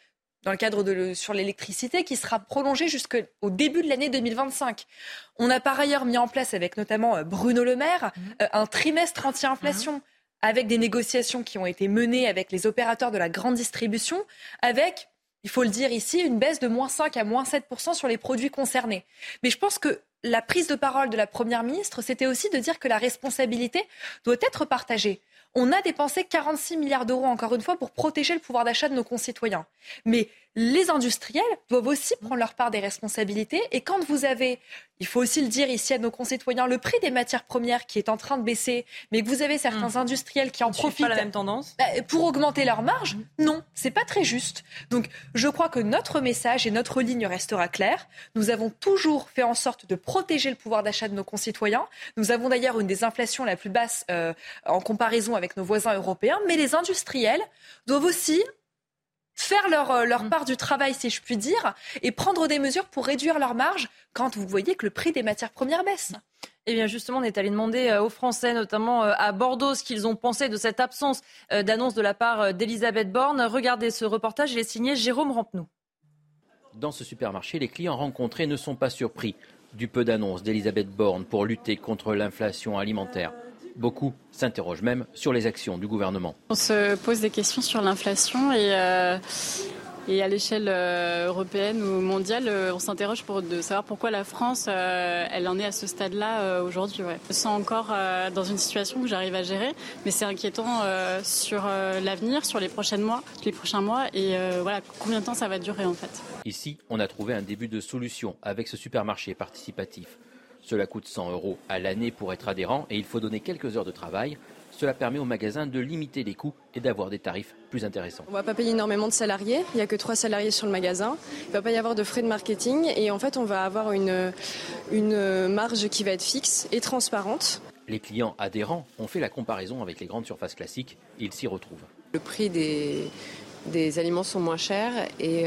dans le cadre sur l'électricité, qui sera prolongée jusqu'au début de l'année 2025. On a par ailleurs mis en place, avec notamment Bruno Le Maire, un trimestre anti-inflation, avec des négociations qui ont été menées avec les opérateurs de la grande distribution, avec, il faut le dire ici, une baisse de moins 5 à moins 7% sur les produits concernés. Mais je pense que la prise de parole de la Première ministre, c'était aussi de dire que la responsabilité doit être partagée. On a dépensé 46 milliards d'euros, encore une fois, pour protéger le pouvoir d'achat de nos concitoyens. Mais les industriels doivent aussi prendre leur part des responsabilités. Et quand vous avez, il faut aussi le dire ici à nos concitoyens, le prix des matières premières qui est en train de baisser, mais que vous avez certains industriels qui en profitent pas la même tendance pour augmenter leur marge, non, c'est pas très juste. Donc je crois que notre message et notre ligne restera claire. Nous avons toujours fait en sorte de protéger le pouvoir d'achat de nos concitoyens. Nous avons d'ailleurs une des inflations la plus basse en comparaison avec nos voisins européens, mais les industriels doivent aussi faire leur part du travail, si je puis dire, et prendre des mesures pour réduire leur marge quand vous voyez que le prix des matières premières baisse. Eh bien justement, on est allé demander aux Français, notamment à Bordeaux, ce qu'ils ont pensé de cette absence d'annonce de la part d'Elisabeth Borne. Regardez ce reportage, il est signé Jérôme Rampenou. Dans ce supermarché, les clients rencontrés ne sont pas surpris du peu d'annonces d'Elisabeth Borne pour lutter contre l'inflation alimentaire. Beaucoup s'interrogent même sur les actions du gouvernement. On se pose des questions sur l'inflation et à l'échelle européenne ou mondiale, on s'interroge de savoir pourquoi la France, elle en est à ce stade-là aujourd'hui. Ouais. Je me sens encore dans une situation que j'arrive à gérer, mais c'est inquiétant sur l'avenir, sur les prochains mois et voilà combien de temps ça va durer en fait. Ici, on a trouvé un début de solution avec ce supermarché participatif. Cela coûte 100 € à l'année pour être adhérent et il faut donner quelques heures de travail. Cela permet au magasin de limiter les coûts et d'avoir des tarifs plus intéressants. On ne va pas payer énormément de salariés, il n'y a que 3 salariés sur le magasin. Il ne va pas y avoir de frais de marketing et en fait on va avoir une marge qui va être fixe et transparente. Les clients adhérents ont fait la comparaison avec les grandes surfaces classiques, ils s'y retrouvent. Le prix des aliments sont moins chers et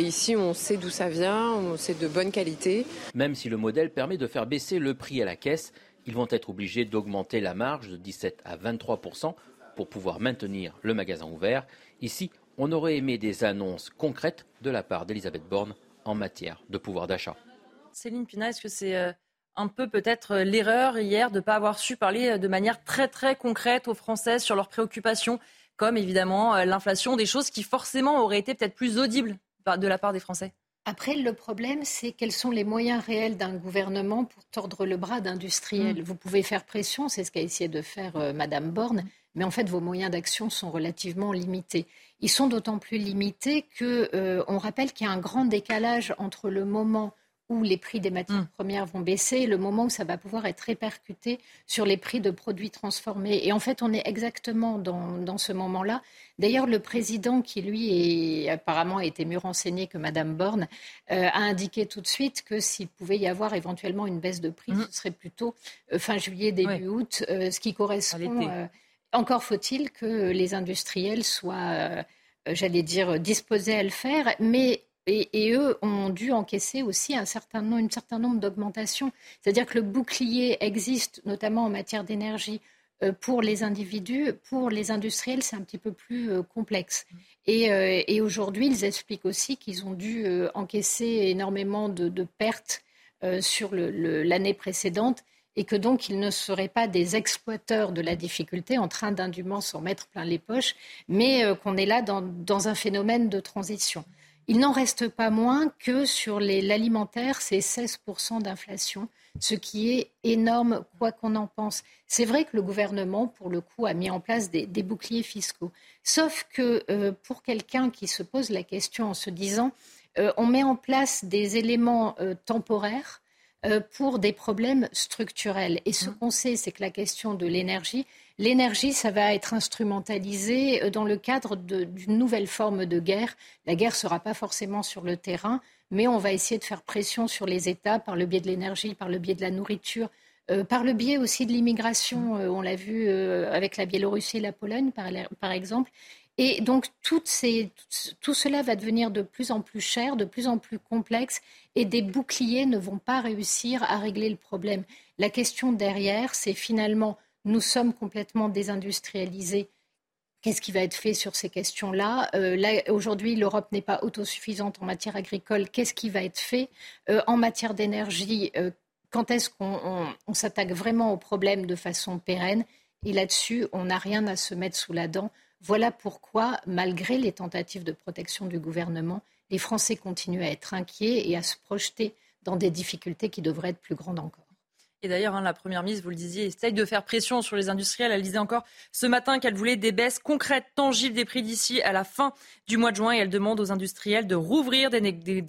ici on sait d'où ça vient, on sait de bonne qualité. Même si le modèle permet de faire baisser le prix à la caisse, ils vont être obligés d'augmenter la marge de 17 à 23% pour pouvoir maintenir le magasin ouvert. Ici, on aurait aimé des annonces concrètes de la part d'Elisabeth Borne en matière de pouvoir d'achat. Céline Pina, est-ce que c'est un peu peut-être l'erreur hier de ne pas avoir su parler de manière très très concrète aux Français sur leurs préoccupations ? Comme évidemment l'inflation, des choses qui forcément auraient été peut-être plus audibles de la part des Français. Après, le problème, c'est quels sont les moyens réels d'un gouvernement pour tordre le bras d'industriels. Vous pouvez faire pression, c'est ce qu'a essayé de faire Madame Borne, mais en fait, vos moyens d'action sont relativement limités. Ils sont d'autant plus limités qu'on rappelle qu'il y a un grand décalage entre le moment où les prix des matières premières vont baisser et le moment où ça va pouvoir être répercuté sur les prix de produits transformés. Et en fait, on est exactement dans ce moment-là. D'ailleurs, le président, qui lui, apparemment a été mieux renseigné que Madame Borne, a indiqué tout de suite que s'il pouvait y avoir éventuellement une baisse de prix, ce serait plutôt fin juillet, début août, ce qui correspond... encore faut-il que les industriels soient, disposés à le faire, mais... Et eux ont dû encaisser aussi un certain nombre d'augmentations. C'est-à-dire que le bouclier existe, notamment en matière d'énergie, pour les individus. Pour les industriels, c'est un petit peu plus complexe. Et aujourd'hui, ils expliquent aussi qu'ils ont dû encaisser énormément de pertes sur l'année précédente et que donc ils ne seraient pas des exploiteurs de la difficulté en train d'indûment s'en mettre plein les poches, mais qu'on est là dans un phénomène de transition. Il n'en reste pas moins que sur l'alimentaire, c'est 16% d'inflation, ce qui est énorme, quoi qu'on en pense. C'est vrai que le gouvernement, pour le coup, a mis en place des boucliers fiscaux. Sauf que pour quelqu'un qui se pose la question en se disant « on met en place des éléments temporaires pour des problèmes structurels ». Et ce qu'on sait, c'est que la question de l'énergie, ça va être instrumentalisé dans le cadre d'une nouvelle forme de guerre. La guerre ne sera pas forcément sur le terrain, mais on va essayer de faire pression sur les États par le biais de l'énergie, par le biais de la nourriture, par le biais aussi de l'immigration. On l'a vu avec la Biélorussie et la Pologne, par exemple. Et donc, tout cela va devenir de plus en plus cher, de plus en plus complexe, et des boucliers ne vont pas réussir à régler le problème. La question derrière, c'est finalement... Nous sommes complètement désindustrialisés. Qu'est-ce qui va être fait sur ces questions-là ? Aujourd'hui, l'Europe n'est pas autosuffisante en matière agricole. Qu'est-ce qui va être fait ? En matière d'énergie, quand est-ce qu'on s'attaque vraiment aux problèmes de façon pérenne ? Et là-dessus, on n'a rien à se mettre sous la dent. Voilà pourquoi, malgré les tentatives de protection du gouvernement, les Français continuent à être inquiets et à se projeter dans des difficultés qui devraient être plus grandes encore. Et d'ailleurs, la Première ministre, vous le disiez, essaye de faire pression sur les industriels. Elle disait encore ce matin qu'elle voulait des baisses concrètes, tangibles des prix d'ici à la fin du mois de juin. Et elle demande aux industriels de rouvrir des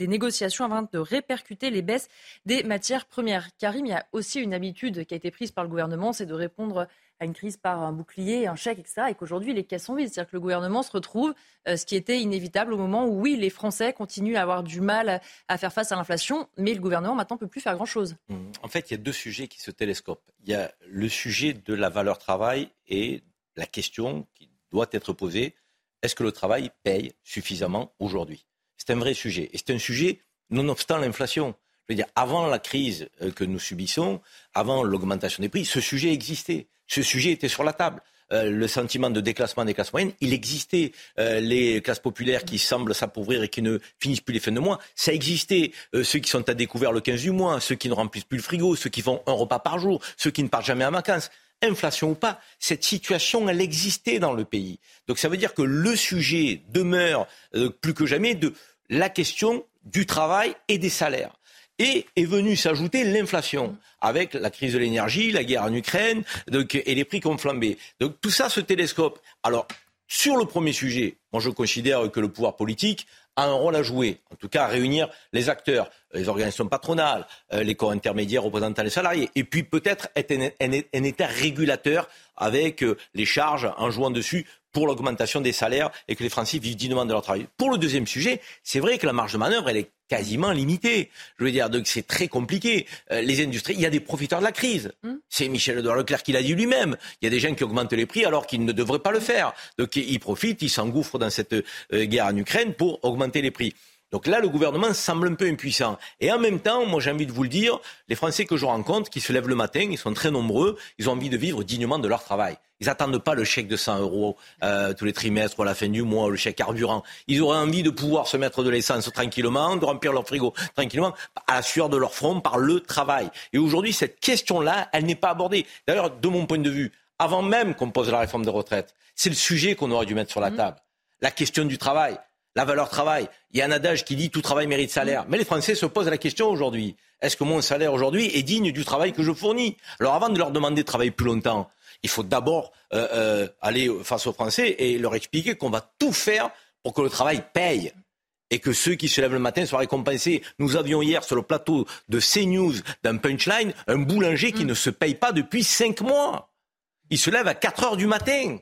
négociations afin de répercuter les baisses des matières premières. Karim, il y a aussi une habitude qui a été prise par le gouvernement, c'est de répondre à une crise par un bouclier, un chèque, etc. Et qu'aujourd'hui, les caisses sont vides. C'est-à-dire que le gouvernement se retrouve, ce qui était inévitable au moment où, oui, les Français continuent à avoir du mal à faire face à l'inflation, mais le gouvernement, maintenant, ne peut plus faire grand-chose. En fait, il y a deux sujets qui se télescopent. Il y a le sujet de la valeur travail et la question qui doit être posée, Est-ce que le travail paye suffisamment aujourd'hui? C'est un vrai sujet. Et c'est un sujet, nonobstant l'inflation. Je veux dire, avant la crise que nous subissons, avant l'augmentation des prix, ce sujet existait. Ce sujet était sur la table. Le sentiment de déclassement des classes moyennes, il existait. Les classes populaires qui semblent s'appauvrir et qui ne finissent plus les fins de mois, ça existait. Ceux qui sont à découvert le 15 du mois, ceux qui ne remplissent plus le frigo, ceux qui font un repas par jour, ceux qui ne partent jamais en vacances. Inflation ou pas, cette situation, elle existait dans le pays. Donc ça veut dire que le sujet demeure plus que jamais de la question du travail et des salaires. Et est venue s'ajouter l'inflation, avec la crise de l'énergie, la guerre en Ukraine, donc, et les prix qui ont flambé. Donc tout ça se télescope. Alors, sur le premier sujet, moi je considère que le pouvoir politique a un rôle à jouer, en tout cas à réunir les acteurs, les organisations patronales, les corps intermédiaires représentant les salariés, et puis peut-être être un État régulateur avec les charges en jouant dessus pour l'augmentation des salaires et que les Français vivent dignement de leur travail. Pour le deuxième sujet, c'est vrai que la marge de manœuvre, elle est quasiment limitée. Je veux dire, donc c'est très compliqué. Les industries, il y a des profiteurs de la crise. C'est Michel-Édouard Leclerc qui l'a dit lui-même. Il y a des gens qui augmentent les prix alors qu'ils ne devraient pas le faire. Donc ils profitent, ils s'engouffrent dans cette guerre en Ukraine pour augmenter les prix. Donc là, le gouvernement semble un peu impuissant. Et en même temps, moi j'ai envie de vous le dire, les Français que je rencontre, qui se lèvent le matin, ils sont très nombreux, ils ont envie de vivre dignement de leur travail. Ils n'attendent pas le chèque de 100 € tous les trimestres ou à la fin du mois, le chèque carburant. Ils auraient envie de pouvoir se mettre de l'essence tranquillement, de remplir leur frigo tranquillement, à la sueur de leur front par le travail. Et aujourd'hui, cette question-là, elle n'est pas abordée. D'ailleurs, de mon point de vue, avant même qu'on pose la réforme des retraites, c'est le sujet qu'on aurait dû mettre sur la table. La question du travail. La valeur travail. Il y a un adage qui dit « tout travail mérite salaire ». Mais les Français se posent la question aujourd'hui. Est-ce que mon salaire aujourd'hui est digne du travail que je fournis? Alors avant de leur demander de travailler plus longtemps, il faut d'abord aller face aux Français et leur expliquer qu'on va tout faire pour que le travail paye. Et que ceux qui se lèvent le matin soient récompensés. Nous avions hier sur le plateau de CNews, d'un punchline, un boulanger qui ne se paye pas depuis 5 mois. Il se lève à 4 heures du matin.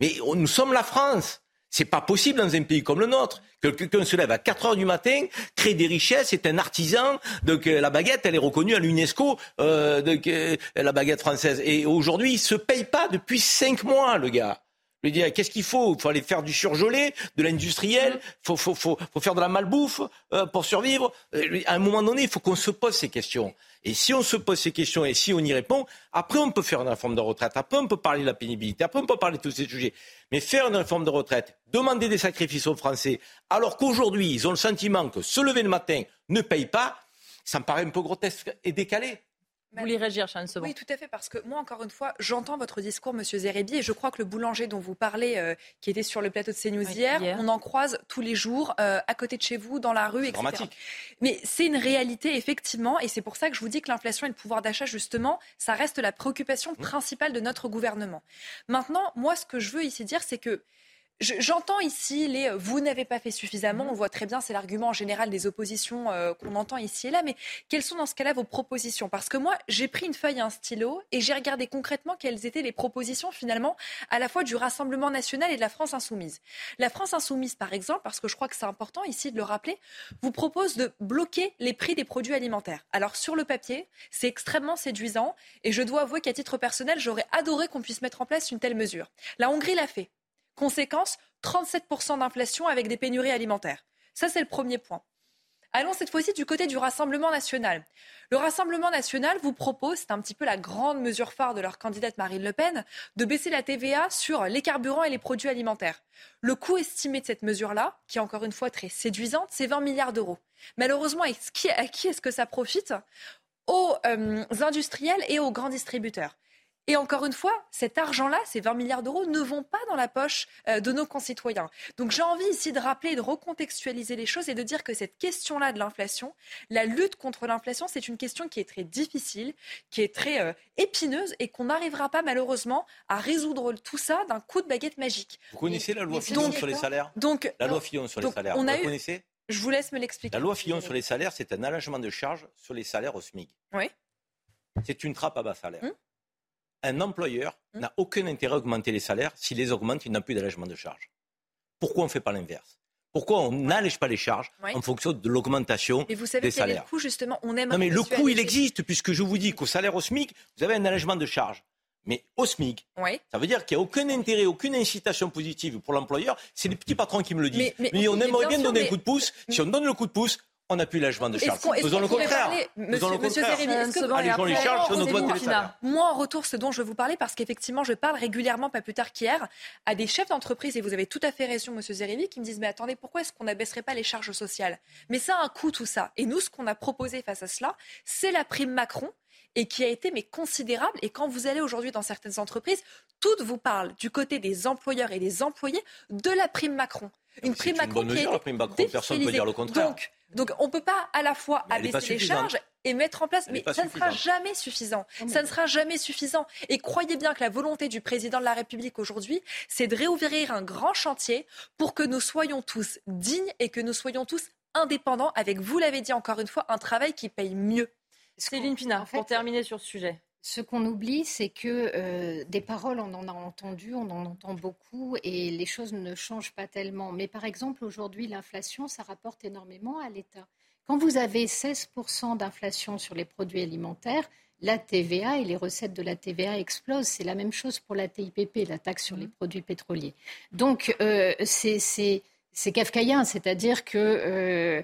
Mais nous sommes la France. C'est pas possible dans un pays comme le nôtre que quelqu'un se lève à 4 heures du matin, crée des richesses, est un artisan. Donc la baguette, elle est reconnue à l'UNESCO, la baguette française. Et aujourd'hui, il se paye pas depuis 5 mois, le gars. Je veux dire, qu'est-ce qu'il faut? Il faut aller faire du surgelé, de l'industriel, faut faire de la malbouffe pour survivre. À un moment donné, il faut qu'on se pose ces questions. Et si on se pose ces questions et si on y répond, après on peut faire une réforme de retraite, après on peut parler de la pénibilité, après on peut parler de tous ces sujets. Mais faire une réforme de retraite, demander des sacrifices aux Français, alors qu'aujourd'hui, ils ont le sentiment que se lever le matin ne paye pas, ça me paraît un peu grotesque et décalé. Vous voulez réagir, Shannon Seban? Oui, tout à fait, parce que moi, encore une fois, j'entends votre discours, M. Zeribi, et je crois que le boulanger dont vous parlez, qui était sur le plateau de CNews hier, on en croise tous les jours, à côté de chez vous, dans la rue, etc. Dramatique. Mais c'est une réalité, effectivement, et c'est pour ça que je vous dis que l'inflation et le pouvoir d'achat, justement, ça reste la préoccupation principale de notre gouvernement. Maintenant, moi, ce que je veux ici dire, c'est que j'entends ici les « vous n'avez pas fait suffisamment », on voit très bien, c'est l'argument en général des oppositions qu'on entend ici et là, mais quelles sont dans ce cas-là vos propositions? Parce que moi, j'ai pris une feuille et un stylo et j'ai regardé concrètement quelles étaient les propositions finalement à la fois du Rassemblement National et de la France Insoumise. La France Insoumise, par exemple, parce que je crois que c'est important ici de le rappeler, vous propose de bloquer les prix des produits alimentaires. Alors sur le papier, c'est extrêmement séduisant et je dois avouer qu'à titre personnel, j'aurais adoré qu'on puisse mettre en place une telle mesure. La Hongrie l'a fait. Conséquence, 37% d'inflation avec des pénuries alimentaires. Ça, c'est le premier point. Allons cette fois-ci du côté du Rassemblement National. Le Rassemblement National vous propose, c'est un petit peu la grande mesure phare de leur candidate Marine Le Pen, de baisser la TVA sur les carburants et les produits alimentaires. Le coût estimé de cette mesure-là, qui est encore une fois très séduisante, c'est 20 milliards d'euros. Malheureusement, à qui est-ce que ça profite? Aux industriels et aux grands distributeurs. Et encore une fois, cet argent-là, ces 20 milliards d'euros, ne vont pas dans la poche de nos concitoyens. Donc j'ai envie ici de rappeler, de recontextualiser les choses et de dire que cette question-là de l'inflation, la lutte contre l'inflation, c'est une question qui est très difficile, qui est très épineuse et qu'on n'arrivera pas malheureusement à résoudre tout ça d'un coup de baguette magique. Vous connaissez la loi Fillon sur les salaires? La loi Fillon sur les salaires, vous la connaissez? Je vous laisse me l'expliquer. La loi Fillon sur les salaires, c'est un allègement de charges sur les salaires au SMIC. Oui. C'est une trappe à bas salaire. Un employeur n'a aucun intérêt à augmenter les salaires. S'il les augmente, il n'a plus d'allègement de charges. Pourquoi on ne fait pas l'inverse? Pourquoi on n'allège pas les charges en fonction de l'augmentation des salaires? Mais vous savez quel est le coût, justement? Non, mais le coût, il existe, puisque je vous dis qu'au salaire au SMIC, vous avez un allègement de charges. mais au SMIC. Oui. Ça veut dire qu'il n'y a aucun intérêt, aucune incitation positive pour l'employeur. C'est les petits patrons qui me le disent. Mais on aimerait bien donner un coup de pouce. Si on donne le coup de pouce, on appuie l'âgement de charges. Faisons le contraire. Monsieur Zeribi, allégeons les charges, on augmente les salaires. Moi, en retour, ce dont je veux vous parler, parce qu'effectivement, je parle régulièrement, pas plus tard qu'hier, à des chefs d'entreprise, et vous avez tout à fait raison, monsieur Zeribi, qui me disent « Mais attendez, pourquoi est-ce qu'on n'abaisserait pas les charges sociales ?» Mais ça a un coût, tout ça. Et nous, ce qu'on a proposé face à cela, c'est la prime Macron, et qui a été mais considérable. Et quand vous allez aujourd'hui dans certaines entreprises, toutes vous parlent du côté des employeurs et des employés de la prime Macron. Une prime Macron, personne ne peut dire le contraire. Donc on ne peut pas à la fois abaisser les charges et mettre en place, mais ça ne sera jamais suffisant. Ça ne sera jamais suffisant. Et croyez bien que la volonté du président de la République aujourd'hui, c'est de réouvrir un grand chantier pour que nous soyons tous dignes et que nous soyons tous indépendants avec, vous l'avez dit encore une fois, un travail qui paye mieux. Céline Pina, pour terminer sur ce sujet. Ce qu'on oublie, c'est que des paroles, on en a entendu, on en entend beaucoup et les choses ne changent pas tellement. Mais par exemple, aujourd'hui, l'inflation, ça rapporte énormément à l'État. Quand vous avez 16% d'inflation sur les produits alimentaires, la TVA et les recettes de la TVA explosent. C'est la même chose pour la TIPP, la taxe sur les produits pétroliers. Donc, c'est kafkaïen, c'est-à-dire que...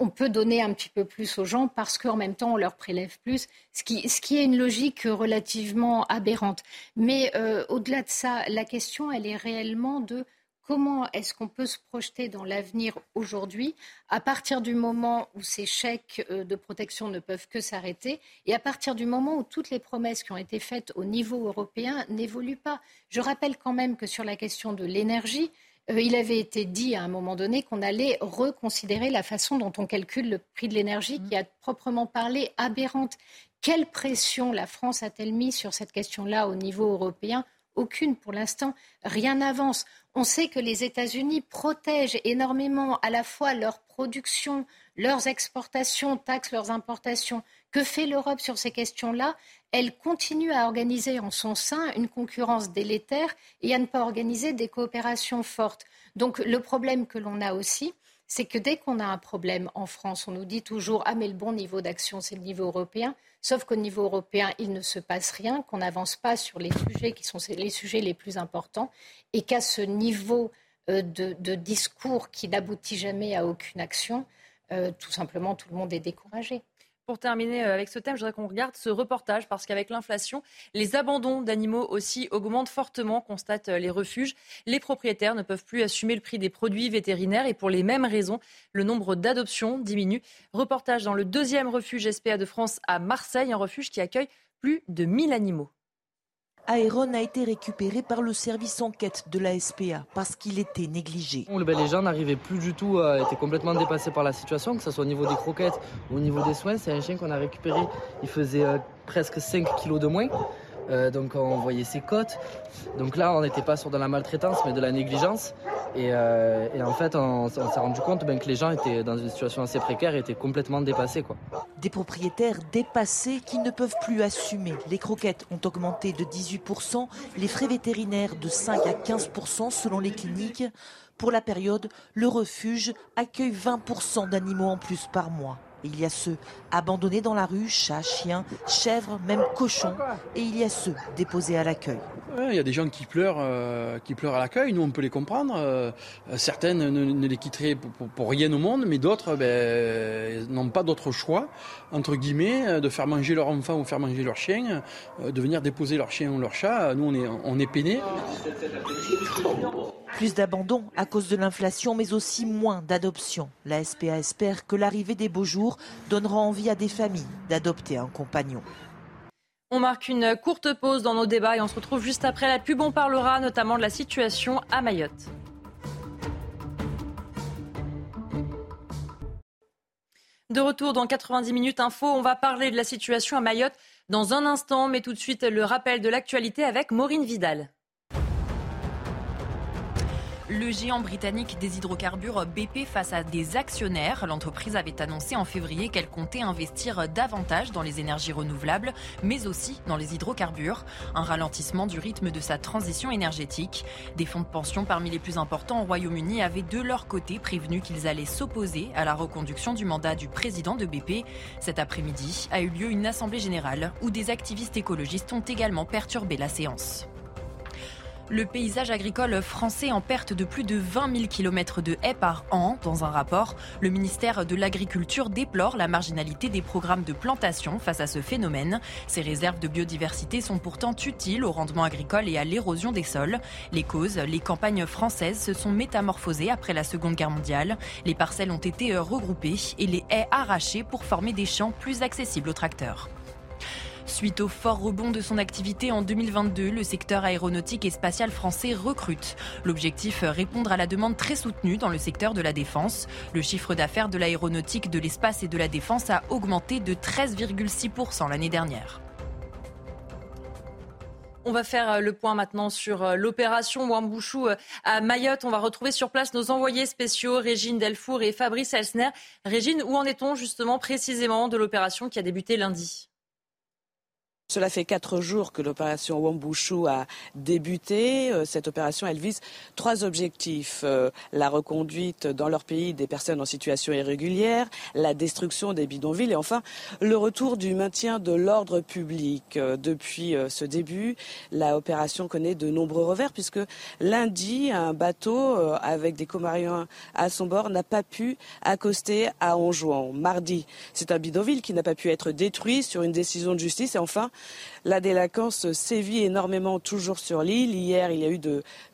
on peut donner un petit peu plus aux gens parce qu'en même temps, on leur prélève plus, ce qui est une logique relativement aberrante. Mais au-delà de ça, la question, elle est réellement de comment est-ce qu'on peut se projeter dans l'avenir aujourd'hui à partir du moment où ces chèques de protection ne peuvent que s'arrêter et à partir du moment où toutes les promesses qui ont été faites au niveau européen n'évoluent pas. Je rappelle quand même que sur la question de l'énergie, il avait été dit à un moment donné qu'on allait reconsidérer la façon dont on calcule le prix de l'énergie qui a proprement parlé aberrante. Quelle pression la France a-t-elle mis sur cette question-là au niveau européen ? Aucune pour l'instant. Rien n'avance. On sait que les États-Unis protègent énormément à la fois leur production, leurs exportations, taxent leurs importations. Que fait l'Europe sur ces questions-là ? Elle continue à organiser en son sein une concurrence délétère et à ne pas organiser des coopérations fortes. Donc le problème que l'on a aussi, c'est que dès qu'on a un problème en France, on nous dit toujours « Ah mais le bon niveau d'action, c'est le niveau européen ». Sauf qu'au niveau européen, il ne se passe rien, qu'on n'avance pas sur les sujets qui sont les sujets les plus importants et qu'à ce niveau de discours qui n'aboutit jamais à aucune action, tout simplement, tout le monde est découragé. Pour terminer avec ce thème, je voudrais qu'on regarde ce reportage parce qu'avec l'inflation, les abandons d'animaux aussi augmentent fortement, constatent les refuges. Les propriétaires ne peuvent plus assumer le prix des produits vétérinaires et pour les mêmes raisons, le nombre d'adoptions diminue. Reportage dans le 2e refuge SPA de France à Marseille, un refuge qui accueille plus de 1000 animaux. Aéron a été récupéré par le service enquête de la SPA parce qu'il était négligé. Les gens n'arrivaient plus du tout, étaient complètement dépassés par la situation, que ce soit au niveau des croquettes ou au niveau des soins. C'est un chien qu'on a récupéré, il faisait presque 5 kilos de moins, donc on voyait ses côtes. Donc là, on n'était pas sur de la maltraitance, mais de la négligence. Et en fait, on s'est rendu compte que les gens étaient dans une situation assez précaire et étaient complètement dépassés. Des propriétaires dépassés qui ne peuvent plus assumer. Les croquettes ont augmenté de 18%, les frais vétérinaires de 5 à 15% selon les cliniques. Pour la période, le refuge accueille 20% d'animaux en plus par mois. Il y a ceux abandonnés dans la rue, chats, chiens, chèvres, même cochons. Et il y a ceux déposés à l'accueil. Il y a des gens qui pleurent à l'accueil, nous on peut les comprendre. Certaines ne les quitteraient pour rien au monde, mais d'autres n'ont pas d'autre choix, entre guillemets, de faire manger leur enfant ou faire manger leur chien, de venir déposer leur chien ou leur chat. Nous on est peinés. Plus d'abandon à cause de l'inflation, mais aussi moins d'adoption. La SPA espère que l'arrivée des beaux jours donnera envie à des familles d'adopter un compagnon. On marque une courte pause dans nos débats et on se retrouve juste après la pub. On parlera notamment de la situation à Mayotte. De retour dans 90 minutes info, on va parler de la situation à Mayotte dans un instant, mais tout de suite le rappel de l'actualité avec Maureen Vidal. le géant britannique des hydrocarbures BP face à des actionnaires. L'entreprise avait annoncé en février qu'elle comptait investir davantage dans les énergies renouvelables, mais aussi dans les hydrocarbures. Un ralentissement du rythme de sa transition énergétique. Des fonds de pension parmi les plus importants au Royaume-Uni avaient de leur côté prévenu qu'ils allaient s'opposer à la reconduction du mandat du président de BP. Cet après-midi a eu lieu une assemblée générale où des activistes écologistes ont également perturbé la séance. Le paysage agricole français en perte de plus de 20 000 km de haies par an. Dans un rapport, le ministère de l'Agriculture déplore la marginalité des programmes de plantation face à ce phénomène. Ces réserves de biodiversité sont pourtant utiles au rendement agricole et à l'érosion des sols. Les causes, les campagnes françaises se sont métamorphosées après la Seconde Guerre mondiale. Les parcelles ont été regroupées et les haies arrachées pour former des champs plus accessibles aux tracteurs. Suite au fort rebond de son activité en 2022, le secteur aéronautique et spatial français recrute. L'objectif, répondre à la demande très soutenue dans le secteur de la défense. Le chiffre d'affaires de l'aéronautique, de l'espace et de la défense a augmenté de 13,6% l'année dernière. On va faire le point maintenant sur l'opération Wuambushu à Mayotte. On va retrouver sur place nos envoyés spéciaux, Régine Delfour et Fabrice Elsner. Régine, où en est-on justement précisément de l'opération qui a débuté lundi ? Cela fait 4 jours que l'opération Wuambushu a débuté. Cette opération, elle vise 3 objectifs. La reconduite dans leur pays des personnes en situation irrégulière, la destruction des bidonvilles et enfin le retour du maintien de l'ordre public. Depuis ce début, l'opération connaît de nombreux revers puisque lundi, un bateau avec des Comoriens à son bord n'a pas pu accoster à Anjouan. Mardi, c'est un bidonville qui n'a pas pu être détruit sur une décision de justice et enfin, la délinquance sévit énormément toujours sur l'île. Hier, il y a eu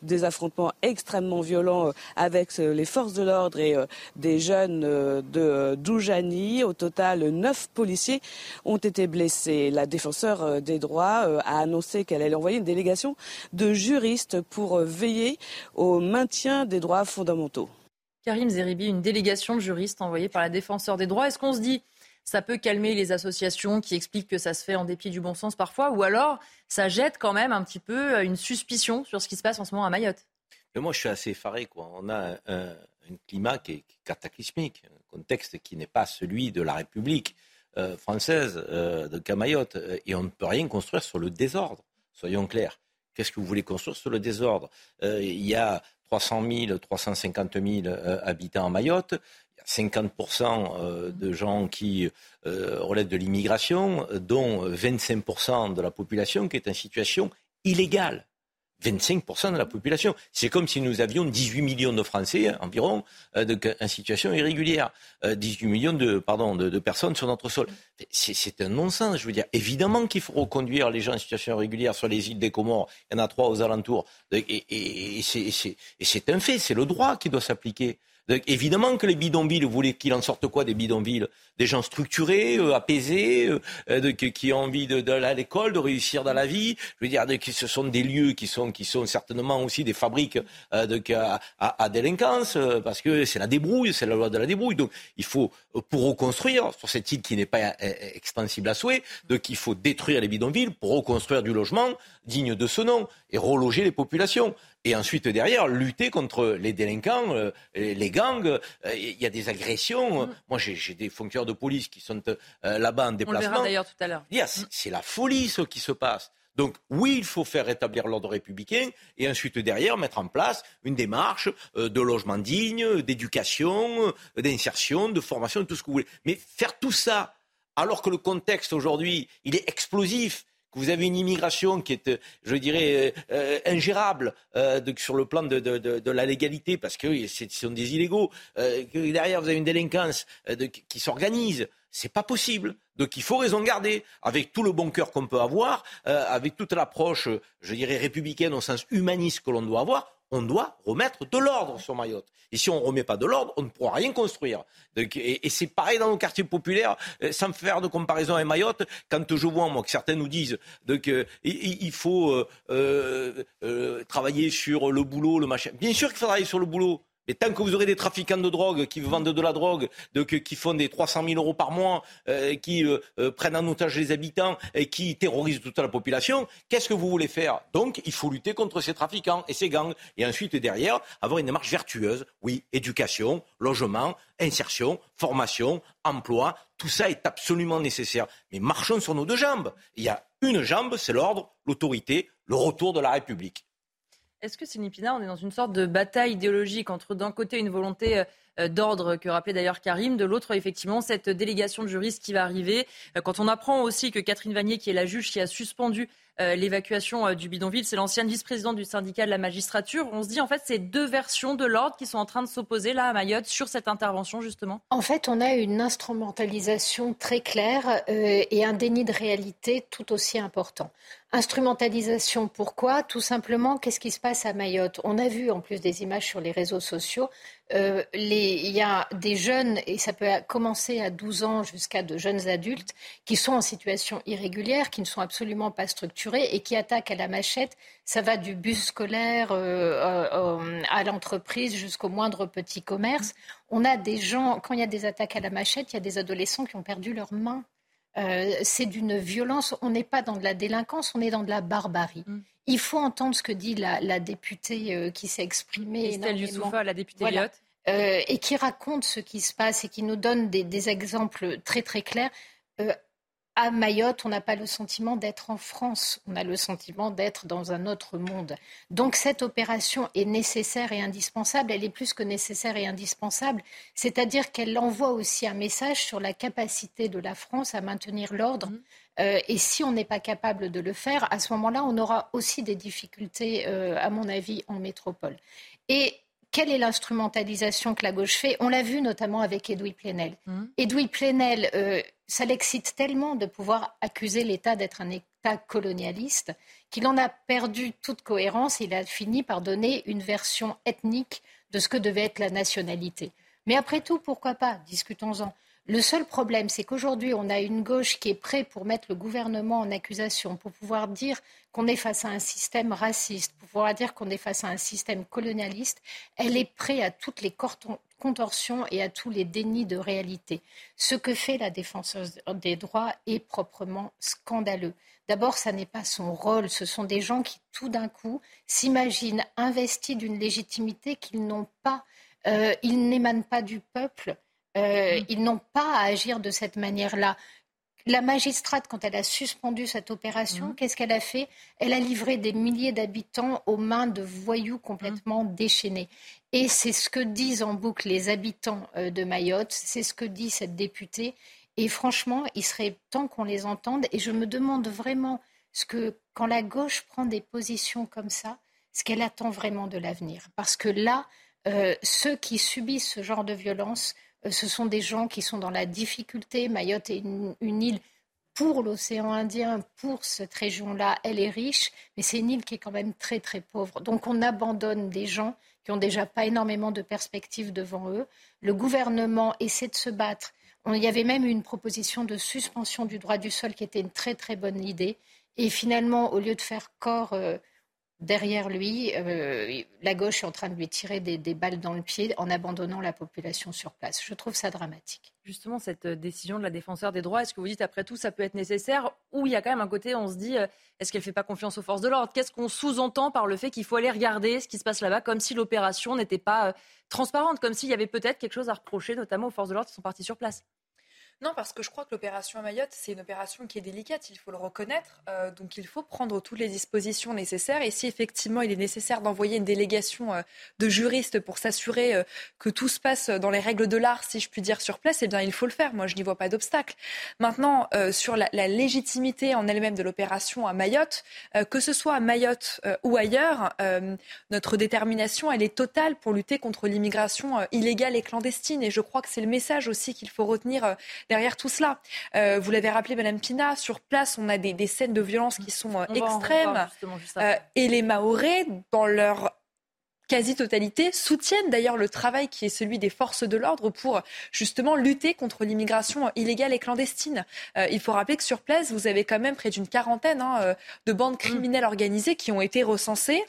des affrontements extrêmement violents avec les forces de l'ordre et des jeunes de Doujani. Au total, 9 policiers ont été blessés. La défenseure des droits a annoncé qu'elle allait envoyer une délégation de juristes pour veiller au maintien des droits fondamentaux. Karim Zeribi, une délégation de juristes envoyée par la défenseure des droits. Est-ce qu'on se dit ça peut calmer les associations qui expliquent que ça se fait en dépit du bon sens parfois, ou alors ça jette quand même un petit peu une suspicion sur ce qui se passe en ce moment à Mayotte? Mais moi, je suis assez effaré, quoi. On a un climat qui est cataclysmique, un contexte qui n'est pas celui de la République française de Mayotte, et on ne peut rien construire sur le désordre, soyons clairs. Qu'est-ce que vous voulez construire sur le désordre? Il y a 300 000, 350 000 habitants à Mayotte. 50% de gens qui relèvent de l'immigration, dont 25% de la population qui est en situation illégale. 25% de la population. C'est comme si nous avions 18 millions de Français environ en situation irrégulière. 18 millions de personnes sur notre sol. C'est un non-sens, je veux dire. Évidemment qu'il faut reconduire les gens en situation irrégulière sur les îles des Comores. Il y en a 3 aux alentours. Et c'est un fait, c'est le droit qui doit s'appliquer. Donc, évidemment que les bidonvilles, vous voulez qu'il en sorte quoi des bidonvilles? Des gens structurés, apaisés, qui ont envie d'aller à l'école, de réussir dans la vie. Je veux dire, ce sont des lieux qui sont certainement aussi des fabriques à délinquance, parce que c'est la débrouille, c'est la loi de la débrouille. Donc il faut, pour reconstruire, sur cette île qui n'est pas extensible à souhait, donc il faut détruire les bidonvilles pour reconstruire du logement digne de ce nom et reloger les populations. Et ensuite, derrière, lutter contre les délinquants, les gangs. Il y a des agressions. Moi, j'ai des fonctionnaires de police qui sont là-bas en déplacement. On le verra d'ailleurs tout à l'heure. C'est la folie, ce qui se passe. Donc, oui, il faut faire rétablir l'ordre républicain et ensuite, derrière, mettre en place une démarche de logement digne, d'éducation, d'insertion, de formation, tout ce que vous voulez. Mais faire tout ça, alors que le contexte aujourd'hui, il est explosif, que vous avez une immigration qui est, je dirais, ingérable sur le plan de la légalité, parce que ce sont des illégaux, que derrière vous avez une délinquance qui s'organise, c'est pas possible. Donc il faut raison garder, avec tout le bon cœur qu'on peut avoir, avec toute l'approche, je dirais, républicaine au sens humaniste que l'on doit avoir, on doit remettre de l'ordre sur Mayotte. Et si on ne remet pas de l'ordre, on ne pourra rien construire. Et c'est pareil dans nos quartiers populaires, sans faire de comparaison à Mayotte, quand je vois, moi, que certains nous disent qu'il faut travailler sur le boulot, le machin. Bien sûr qu'il faut travailler sur le boulot. Et tant que vous aurez des trafiquants de drogue qui vendent de la drogue, qui font des 300 000 euros par mois, qui prennent en otage les habitants et qui terrorisent toute la population, qu'est-ce que vous voulez faire ? Donc, il faut lutter contre ces trafiquants et ces gangs. Et ensuite, derrière, avoir une démarche vertueuse. Oui, éducation, logement, insertion, formation, emploi, tout ça est absolument nécessaire. Mais marchons sur nos deux jambes. Il y a une jambe, c'est l'ordre, l'autorité, le retour de la République. Est-ce que, Céline Pina, on est dans une sorte de bataille idéologique entre, d'un côté, une volonté d'ordre que rappelait d'ailleurs Karim, de l'autre, effectivement, cette délégation de juristes qui va arriver. Quand on apprend aussi que Catherine Vanier, qui est la juge qui a suspendu l'évacuation du bidonville, c'est l'ancienne vice-présidente du syndicat de la magistrature, on se dit, en fait, c'est deux versions de l'ordre qui sont en train de s'opposer, là, à Mayotte, sur cette intervention, justement. En fait, on a une instrumentalisation très claire et un déni de réalité tout aussi important. Instrumentalisation, pourquoi ? Tout simplement, qu'est-ce qui se passe à Mayotte ? On a vu, en plus des images sur les réseaux sociaux, il y a des jeunes, et ça peut commencer à 12 ans jusqu'à de jeunes adultes, qui sont en situation irrégulière, qui ne sont absolument pas structurés et qui attaquent à la machette. Ça va du bus scolaire à l'entreprise jusqu'au moindre petit commerce. On a des gens, quand il y a des attaques à la machette, il y a des adolescents qui ont perdu leurs mains. C'est d'une violence, on n'est pas dans de la délinquance, on est dans de la barbarie. Il faut entendre ce que dit la députée qui s'est exprimée énormément. Youssoufa, la députée Mayotte. Voilà. Et qui raconte ce qui se passe et qui nous donne des exemples très très clairs. À Mayotte, on n'a pas le sentiment d'être en France, on a le sentiment d'être dans un autre monde. Donc cette opération est nécessaire et indispensable, elle est plus que nécessaire et indispensable, c'est-à-dire qu'elle envoie aussi un message sur la capacité de la France à maintenir l'ordre. Et si on n'est pas capable de le faire, à ce moment-là, on aura aussi des difficultés, à mon avis, en métropole. Et quelle est l'instrumentalisation que la gauche fait ? On l'a vu notamment avec Edoui Plenel. Edoui Plenel, ça l'excite tellement de pouvoir accuser l'État d'être un État colonialiste qu'il en a perdu toute cohérence et il a fini par donner une version ethnique de ce que devait être la nationalité. Mais après tout, pourquoi pas ? Discutons-en. Le seul problème, c'est qu'aujourd'hui, on a une gauche qui est prête pour mettre le gouvernement en accusation, pour pouvoir dire qu'on est face à un système raciste, pour pouvoir dire qu'on est face à un système colonialiste. Elle est prête à toutes les contorsions et à tous les dénis de réalité. Ce que fait la défenseuse des droits est proprement scandaleux. D'abord, ça n'est pas son rôle. Ce sont des gens qui, tout d'un coup, s'imaginent investis d'une légitimité qu'ils n'ont pas. Ils n'émanent pas du peuple. Ils n'ont pas à agir de cette manière-là. La magistrate, quand elle a suspendu cette opération, qu'est-ce qu'elle a fait ? Elle a livré des milliers d'habitants aux mains de voyous complètement déchaînés. Et c'est ce que disent en boucle les habitants de Mayotte, c'est ce que dit cette députée. Et franchement, il serait temps qu'on les entende. Et je me demande vraiment ce que, quand la gauche prend des positions comme ça, ce qu'elle attend vraiment de l'avenir. Parce que là, ceux qui subissent ce genre de violence, ce sont des gens qui sont dans la difficulté. Mayotte est une île pour l'océan Indien, pour cette région-là. Elle est riche, mais c'est une île qui est quand même très, très pauvre. Donc on abandonne des gens qui n'ont déjà pas énormément de perspectives devant eux. Le gouvernement essaie de se battre. Il y avait même une proposition de suspension du droit du sol qui était une très, très bonne idée. Et finalement, au lieu de faire corps derrière lui, la gauche est en train de lui tirer des balles dans le pied en abandonnant la population sur place. Je trouve ça dramatique. Justement, cette décision de la défenseur des droits, est-ce que vous dites, après tout, ça peut être nécessaire ? Ou il y a quand même un côté, on se dit, est-ce qu'elle ne fait pas confiance aux forces de l'ordre ? Qu'est-ce qu'on sous-entend par le fait qu'il faut aller regarder ce qui se passe là-bas, comme si l'opération n'était pas transparente, comme s'il y avait peut-être quelque chose à reprocher, notamment aux forces de l'ordre qui sont parties sur place ? Non, parce que je crois que l'opération à Mayotte, c'est une opération qui est délicate, il faut le reconnaître. Donc il faut prendre toutes les dispositions nécessaires. Et si effectivement il est nécessaire d'envoyer une délégation de juristes pour s'assurer que tout se passe dans les règles de l'art, si je puis dire, sur place, eh bien il faut le faire. Moi, je n'y vois pas d'obstacle. Maintenant, sur la légitimité en elle-même de l'opération à Mayotte, que ce soit à Mayotte ou ailleurs, notre détermination, elle est totale pour lutter contre l'immigration illégale et clandestine. Et je crois que c'est le message aussi qu'il faut retenir derrière tout cela. Vous l'avez rappelé, Madame Pina, sur place, on a des scènes de violence qui sont extrêmes. Et les Mahorais, dans leur quasi-totalité, soutiennent d'ailleurs le travail qui est celui des forces de l'ordre pour justement lutter contre l'immigration illégale et clandestine. Il faut rappeler que sur place, vous avez quand même près d'une quarantaine de bandes criminelles organisées qui ont été recensées.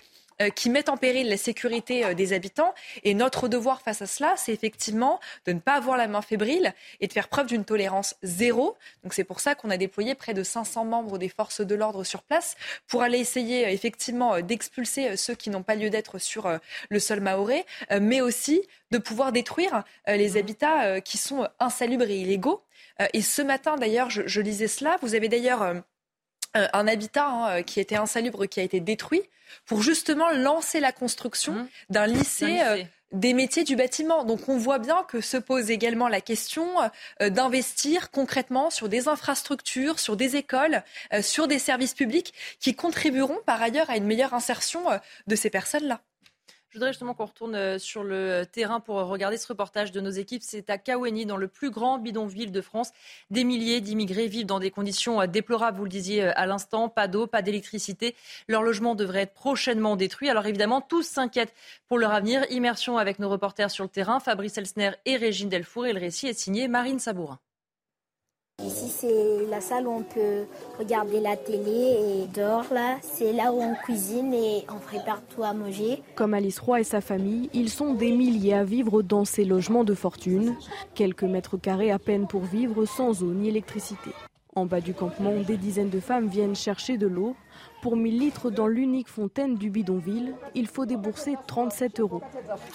qui mettent en péril la sécurité des habitants. Et notre devoir face à cela, c'est effectivement de ne pas avoir la main fébrile et de faire preuve d'une tolérance zéro. Donc c'est pour ça qu'on a déployé près de 500 membres des forces de l'ordre sur place pour aller essayer effectivement d'expulser ceux qui n'ont pas lieu d'être sur le sol mahorais, mais aussi de pouvoir détruire les habitats qui sont insalubres et illégaux. Et ce matin, d'ailleurs, je lisais cela, vous avez d'ailleurs un habitat qui était insalubre, qui a été détruit, pour justement lancer la construction d'un lycée des métiers du bâtiment. Donc on voit bien que se pose également la question d'investir concrètement sur des infrastructures, sur des écoles, sur des services publics qui contribueront par ailleurs à une meilleure insertion de ces personnes-là. Je voudrais justement qu'on retourne sur le terrain pour regarder ce reportage de nos équipes. C'est à Kaouéni, dans le plus grand bidonville de France. Des milliers d'immigrés vivent dans des conditions déplorables, vous le disiez à l'instant. Pas d'eau, pas d'électricité. Leur logement devrait être prochainement détruit. Alors évidemment, tous s'inquiètent pour leur avenir. Immersion avec nos reporters sur le terrain, Fabrice Elsner et Régine Delfour. Et le récit est signé Marine Sabourin. Ici, c'est la salle où on peut regarder la télé et dehors, là, c'est là où on cuisine et on prépare tout à manger. Comme Alice Roy et sa famille, ils sont des milliers à vivre dans ces logements de fortune. Quelques mètres carrés à peine pour vivre, sans eau ni électricité. En bas du campement, des dizaines de femmes viennent chercher de l'eau. Pour 1000 litres dans l'unique fontaine du bidonville, il faut débourser 37 €.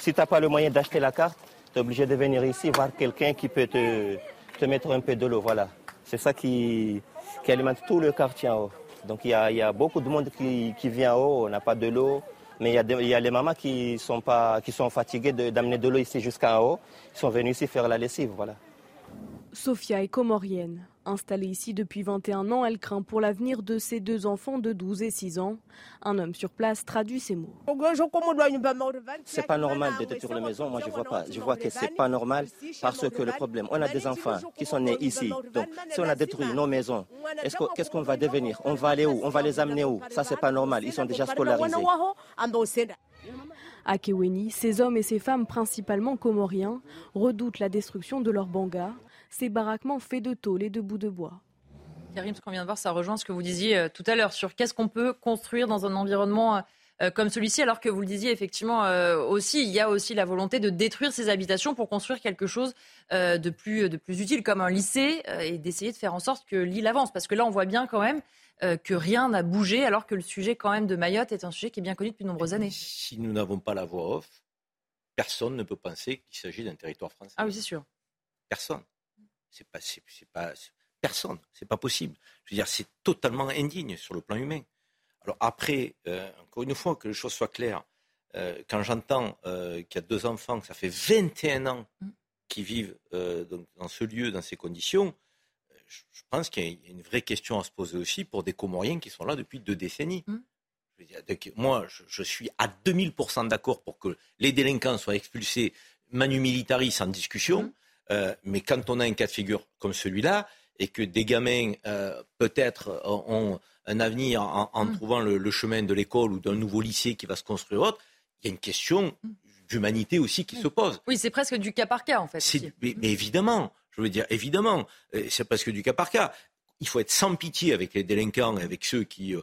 Si tu n'as pas le moyen d'acheter la carte, tu es obligé de venir ici voir quelqu'un qui peut te mettre un peu de l'eau, voilà. C'est ça qui alimente tout le quartier en haut. Donc il y a beaucoup de monde qui vient en haut, on n'a pas de l'eau. Mais il y a les mamans qui sont fatiguées d'amener de l'eau ici jusqu'en haut. Ils sont venus ici faire la lessive, voilà. Sophia est comorienne. Installée ici depuis 21 ans, elle craint pour l'avenir de ses deux enfants de 12 et 6 ans. Un homme sur place traduit ces mots. C'est pas normal de détruire les maisons, moi je vois pas. Je vois que c'est pas normal parce que le problème, on a des enfants qui sont nés ici. Donc si on a détruit nos maisons, qu'est-ce qu'on va devenir? On va aller où? On va les amener où? Ça c'est pas normal, ils sont déjà scolarisés. À Keweni, ces hommes et ces femmes, principalement comoriens, redoutent la destruction de leur banga. Ces baraquements faits de tôle et de bouts de bois. Karim, ce qu'on vient de voir, ça rejoint ce que vous disiez tout à l'heure sur qu'est-ce qu'on peut construire dans un environnement comme celui-ci, alors que vous le disiez effectivement aussi, il y a aussi la volonté de détruire ces habitations pour construire quelque chose de plus utile comme un lycée et d'essayer de faire en sorte que l'île avance. Parce que là, on voit bien quand même que rien n'a bougé, alors que le sujet quand même de Mayotte est un sujet qui est bien connu depuis de nombreuses années. Si nous n'avons pas la voix off, personne ne peut penser qu'il s'agit d'un territoire français. Ah oui, c'est sûr. Personne. Personne, c'est pas possible. Je veux dire, c'est totalement indigne sur le plan humain. Alors après, encore une fois, que les choses soient claires, quand j'entends qu'il y a deux enfants, que ça fait 21 ans qu'ils vivent dans ce lieu, dans ces conditions, je pense qu'il y a une vraie question à se poser aussi pour des Comoriens qui sont là depuis 2 décennies. Je veux dire, donc, moi, je suis à 2000% d'accord pour que les délinquants soient expulsés manu militari sans discussion. Mais quand on a un cas de figure comme celui-là, et que des gamins, peut-être, ont un avenir en trouvant le chemin de l'école ou d'un nouveau lycée qui va se construire autre, il y a une question d'humanité aussi qui se pose. Oui, c'est presque du cas par cas, en fait. Mais évidemment, je veux dire, évidemment, c'est presque du cas par cas. Il faut être sans pitié avec les délinquants, avec ceux qui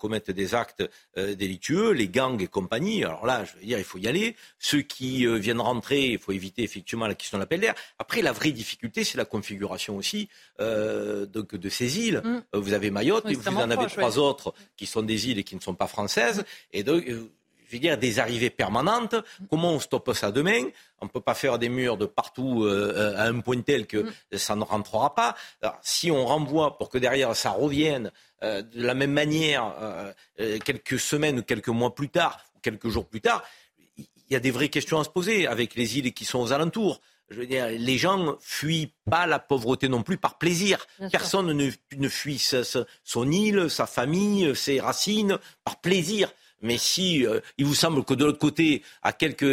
commettent des actes délictueux, les gangs et compagnie. Alors là, je veux dire, il faut y aller. Ceux qui viennent rentrer, il faut éviter effectivement la question de l'appel d'air. Après, la vraie difficulté, c'est la configuration aussi de ces îles. Vous avez Mayotte et vous en avez 3 autres qui sont des îles et qui ne sont pas françaises. Et donc, je veux dire, des arrivées permanentes. Comment on stoppe ça demain ? On ne peut pas faire des murs de partout à un point tel que ça ne rentrera pas. Alors, si on renvoie pour que derrière ça revienne de la même manière quelques semaines ou quelques mois plus tard, ou quelques jours plus tard, il y a des vraies questions à se poser avec les îles qui sont aux alentours. Je veux dire, les gens fuient pas la pauvreté non plus par plaisir. Personne ne fuit son île, sa famille, ses racines par plaisir. Mais si il vous semble que de l'autre côté, à quelques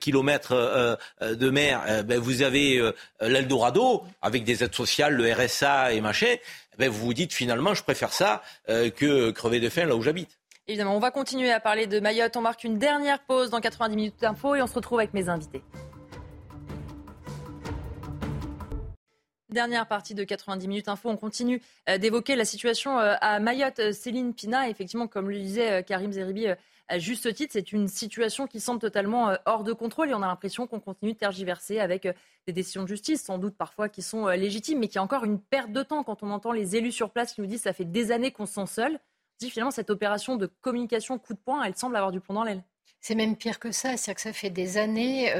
kilomètres de mer, vous avez l'Eldorado, avec des aides sociales, le RSA et machin, vous vous dites finalement, je préfère ça que crever de faim là où j'habite. Évidemment, on va continuer à parler de Mayotte. On marque une dernière pause dans 90 minutes d'info et on se retrouve avec mes invités. Dernière partie de 90 minutes info, on continue d'évoquer la situation à Mayotte. Céline Pina, effectivement, comme le disait Karim Zeribi à juste titre, c'est une situation qui semble totalement hors de contrôle et on a l'impression qu'on continue de tergiverser avec des décisions de justice, sans doute parfois qui sont légitimes, mais qui est encore une perte de temps quand on entend les élus sur place qui nous disent « ça fait des années qu'on se sent seul ». On dit finalement cette opération de communication coup de poing, elle semble avoir du plomb dans l'aile. C'est même pire que ça, c'est-à-dire que ça fait des années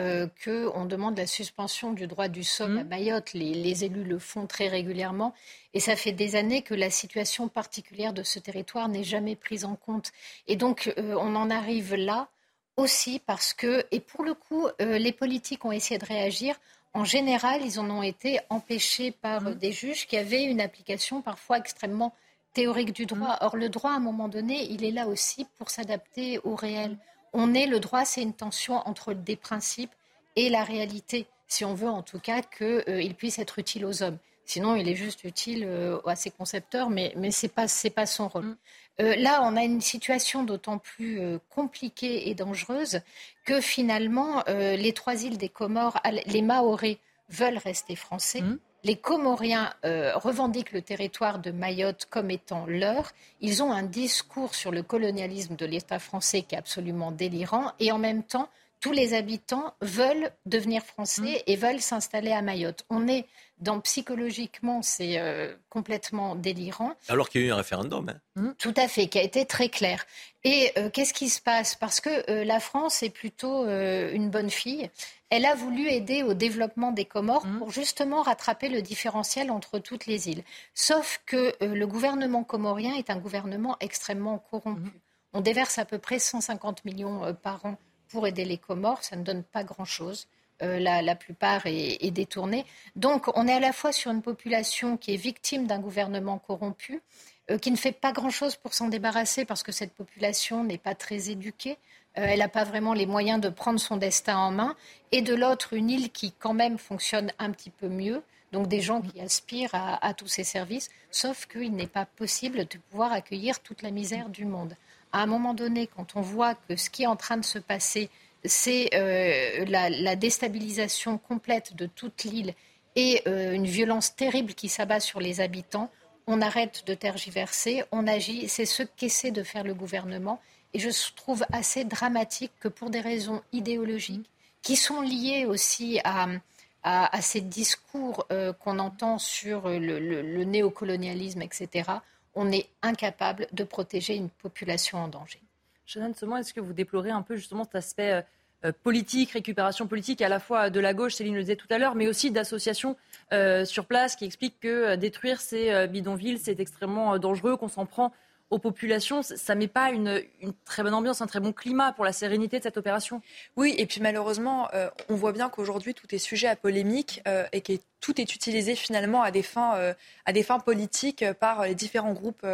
qu'on demande la suspension du droit du sol à Mayotte. Les élus le font très régulièrement et ça fait des années que la situation particulière de ce territoire n'est jamais prise en compte. Et donc on en arrive là aussi parce que, et pour le coup, les politiques ont essayé de réagir. En général, ils en ont été empêchés par des juges qui avaient une application parfois extrêmement théorique du droit. Or le droit, à un moment donné, il est là aussi pour s'adapter au réel. Le droit, c'est une tension entre des principes et la réalité, si on veut en tout cas qu'il puisse être utile aux hommes. Sinon, il est juste utile à ses concepteurs, mais c'est pas son rôle. Là, on a une situation d'autant plus compliquée et dangereuse que finalement, les trois îles des Comores, les Mahorais veulent rester français. Les Comoriens revendiquent le territoire de Mayotte comme étant leur. Ils ont un discours sur le colonialisme de l'État français qui est absolument délirant. Et en même temps, tous les habitants veulent devenir français et veulent s'installer à Mayotte. On est dans psychologiquement, c'est complètement délirant. Alors qu'il y a eu un référendum. Tout à fait, qui a été très clair. Et qu'est-ce qui se passe ? Parce que la France est plutôt une bonne fille. Elle a voulu aider au développement des Comores pour justement rattraper le différentiel entre toutes les îles. Sauf que le gouvernement comorien est un gouvernement extrêmement corrompu. On déverse à peu près 150 millions par an pour aider les Comores. Ça ne donne pas grand-chose. La plupart est détournée. Donc on est à la fois sur une population qui est victime d'un gouvernement corrompu, qui ne fait pas grand-chose pour s'en débarrasser parce que cette population n'est pas très éduquée. Elle n'a pas vraiment les moyens de prendre son destin en main. Et de l'autre, une île qui quand même fonctionne un petit peu mieux. Donc des gens qui aspirent à tous ces services. Sauf qu'il n'est pas possible de pouvoir accueillir toute la misère du monde. À un moment donné, quand on voit que ce qui est en train de se passer, c'est la déstabilisation complète de toute l'île et une violence terrible qui s'abat sur les habitants, on arrête de tergiverser, on agit. C'est ce qu'essaie de faire le gouvernement. Et je trouve assez dramatique que pour des raisons idéologiques, qui sont liées aussi à ces discours qu'on entend sur le néocolonialisme, etc., on est incapable de protéger une population en danger. Shannon Seban, est-ce que vous déplorez un peu justement cet aspect politique, récupération politique à la fois de la gauche, Céline le disait tout à l'heure, mais aussi d'associations sur place qui expliquent que détruire ces bidonvilles, c'est extrêmement dangereux, qu'on s'en prend aux populations, ça ne met pas une très bonne ambiance, un très bon climat pour la sérénité de cette opération. Oui, et puis malheureusement, on voit bien qu'aujourd'hui, tout est sujet à polémique et que tout est utilisé finalement à des fins politiques par les différents groupes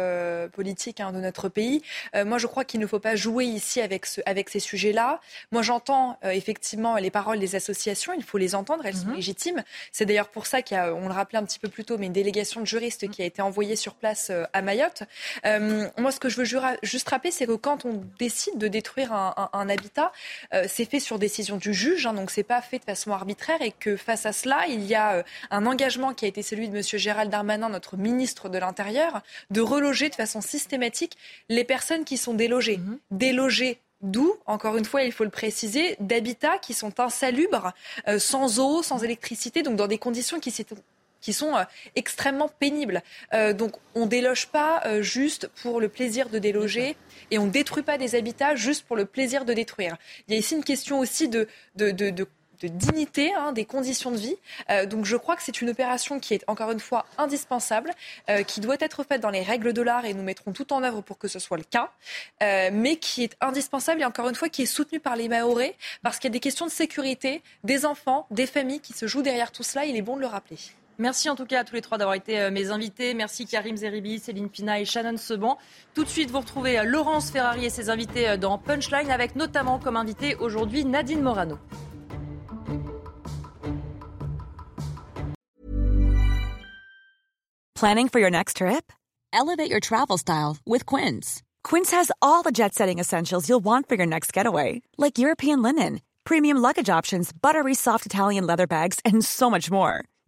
politiques de notre pays. Moi, je crois qu'il ne faut pas jouer ici avec ces sujets-là. Moi, j'entends effectivement les paroles des associations, il faut les entendre, elles sont légitimes. C'est d'ailleurs pour ça qu'il y a, on le rappelait un petit peu plus tôt, mais une délégation de juristes qui a été envoyée sur place à Mayotte. Moi, ce que je veux juste rappeler, c'est que quand on décide de détruire un habitat, c'est fait sur décision du juge, donc c'est pas fait de façon arbitraire, et que face à cela, il y a un engagement qui a été celui de M. Gérald Darmanin, notre ministre de l'Intérieur, de reloger de façon systématique les personnes qui sont délogées. Délogées. D'où, encore une fois, il faut le préciser, d'habitats qui sont insalubres, sans eau, sans électricité, donc dans des conditions qui sont extrêmement pénibles. Donc on ne déloge pas juste pour le plaisir de déloger et on ne détruit pas des habitats juste pour le plaisir de détruire. Il y a ici une question aussi de dignité, des conditions de vie. Donc je crois que c'est une opération qui est encore une fois indispensable, qui doit être faite dans les règles de l'art et nous mettrons tout en œuvre pour que ce soit le cas, mais qui est indispensable et encore une fois qui est soutenue par les Mahorais parce qu'il y a des questions de sécurité, des enfants, des familles qui se jouent derrière tout cela. Il est bon de le rappeler. Merci en tout cas à tous les trois d'avoir été mes invités. Merci Karim Zeribi, Céline Pina et Shannon Seban. Tout de suite, vous retrouvez Laurence Ferrari et ses invités dans Punchline avec notamment comme invité aujourd'hui Nadine Morano. Planning for your next trip? Elevate your travel style with Quince. Quince has all the jet-setting essentials you'll want for your next getaway, like European linen, premium luggage options, buttery soft Italian leather bags, and so much more.